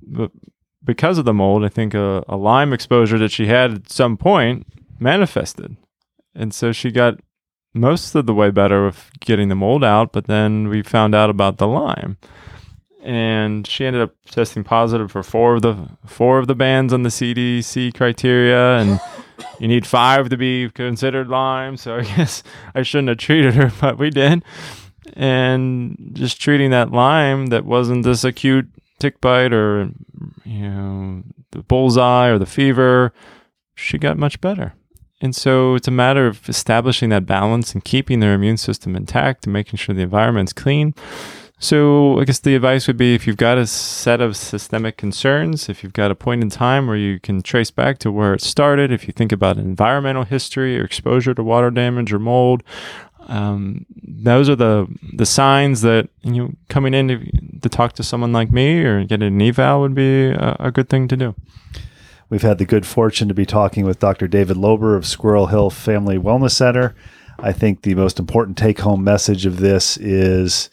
But because of the mold, I think a, a Lyme exposure that she had at some point manifested. And so she got most of the way better with getting the mold out, but then we found out about the Lyme. And she ended up testing positive for four of the four of the bands on the C D C criteria, and you need five to be considered Lyme. So I guess I shouldn't have treated her, but we did. And just treating that Lyme that wasn't this acute tick bite or, you know, the bullseye or the fever, she got much better. And so it's a matter of establishing that balance and keeping their immune system intact and making sure the environment's clean. So I guess the advice would be, if you've got a set of systemic concerns, if you've got a point in time where you can trace back to where it started, if you think about environmental history or exposure to water damage or mold, um, those are the the signs that, you know, coming in to, to talk to someone like me or get an eval would be a, a good thing to do. We've had the good fortune to be talking with Doctor David Loeber of Squirrel Hill Family Wellness Center. I think the most important take-home message of this is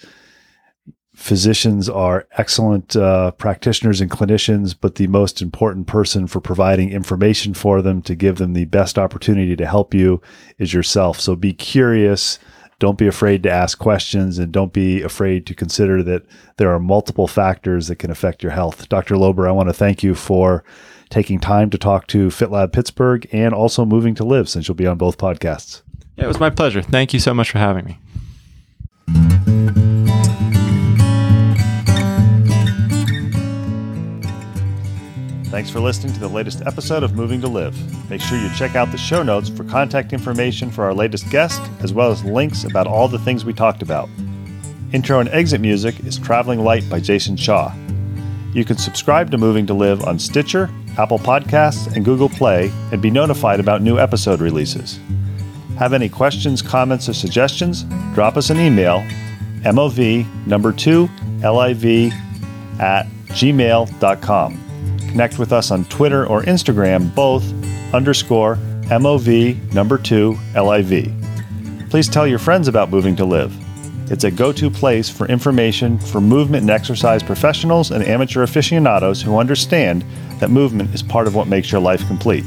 physicians are excellent uh, practitioners and clinicians, but the most important person for providing information for them to give them the best opportunity to help you is yourself. So be curious. Don't be afraid to ask questions, and don't be afraid to consider that there are multiple factors that can affect your health. Doctor Loeber, I want to thank you for taking time to talk to FitLab Pittsburgh and also Moving to Live, since you'll be on both podcasts. Yeah, it was my pleasure. Thank you so much for having me. Thanks for listening to the latest episode of Moving to Live. Make sure you check out the show notes for contact information for our latest guest, as well as links about all the things we talked about. Intro and exit music is Traveling Light by Jason Shaw. You can subscribe to Moving to Live on Stitcher, Apple Podcasts, and Google Play, and be notified about new episode releases. Have any questions, comments, or suggestions? Drop us an email, M O V number two L I V at gmail dot com. Connect with us on Twitter or Instagram, both underscore M O V number two L I V. Please tell your friends about Moving to Live. It's a go-to place for information for movement and exercise professionals and amateur aficionados who understand that movement is part of what makes your life complete.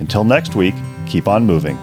Until next week, keep on moving.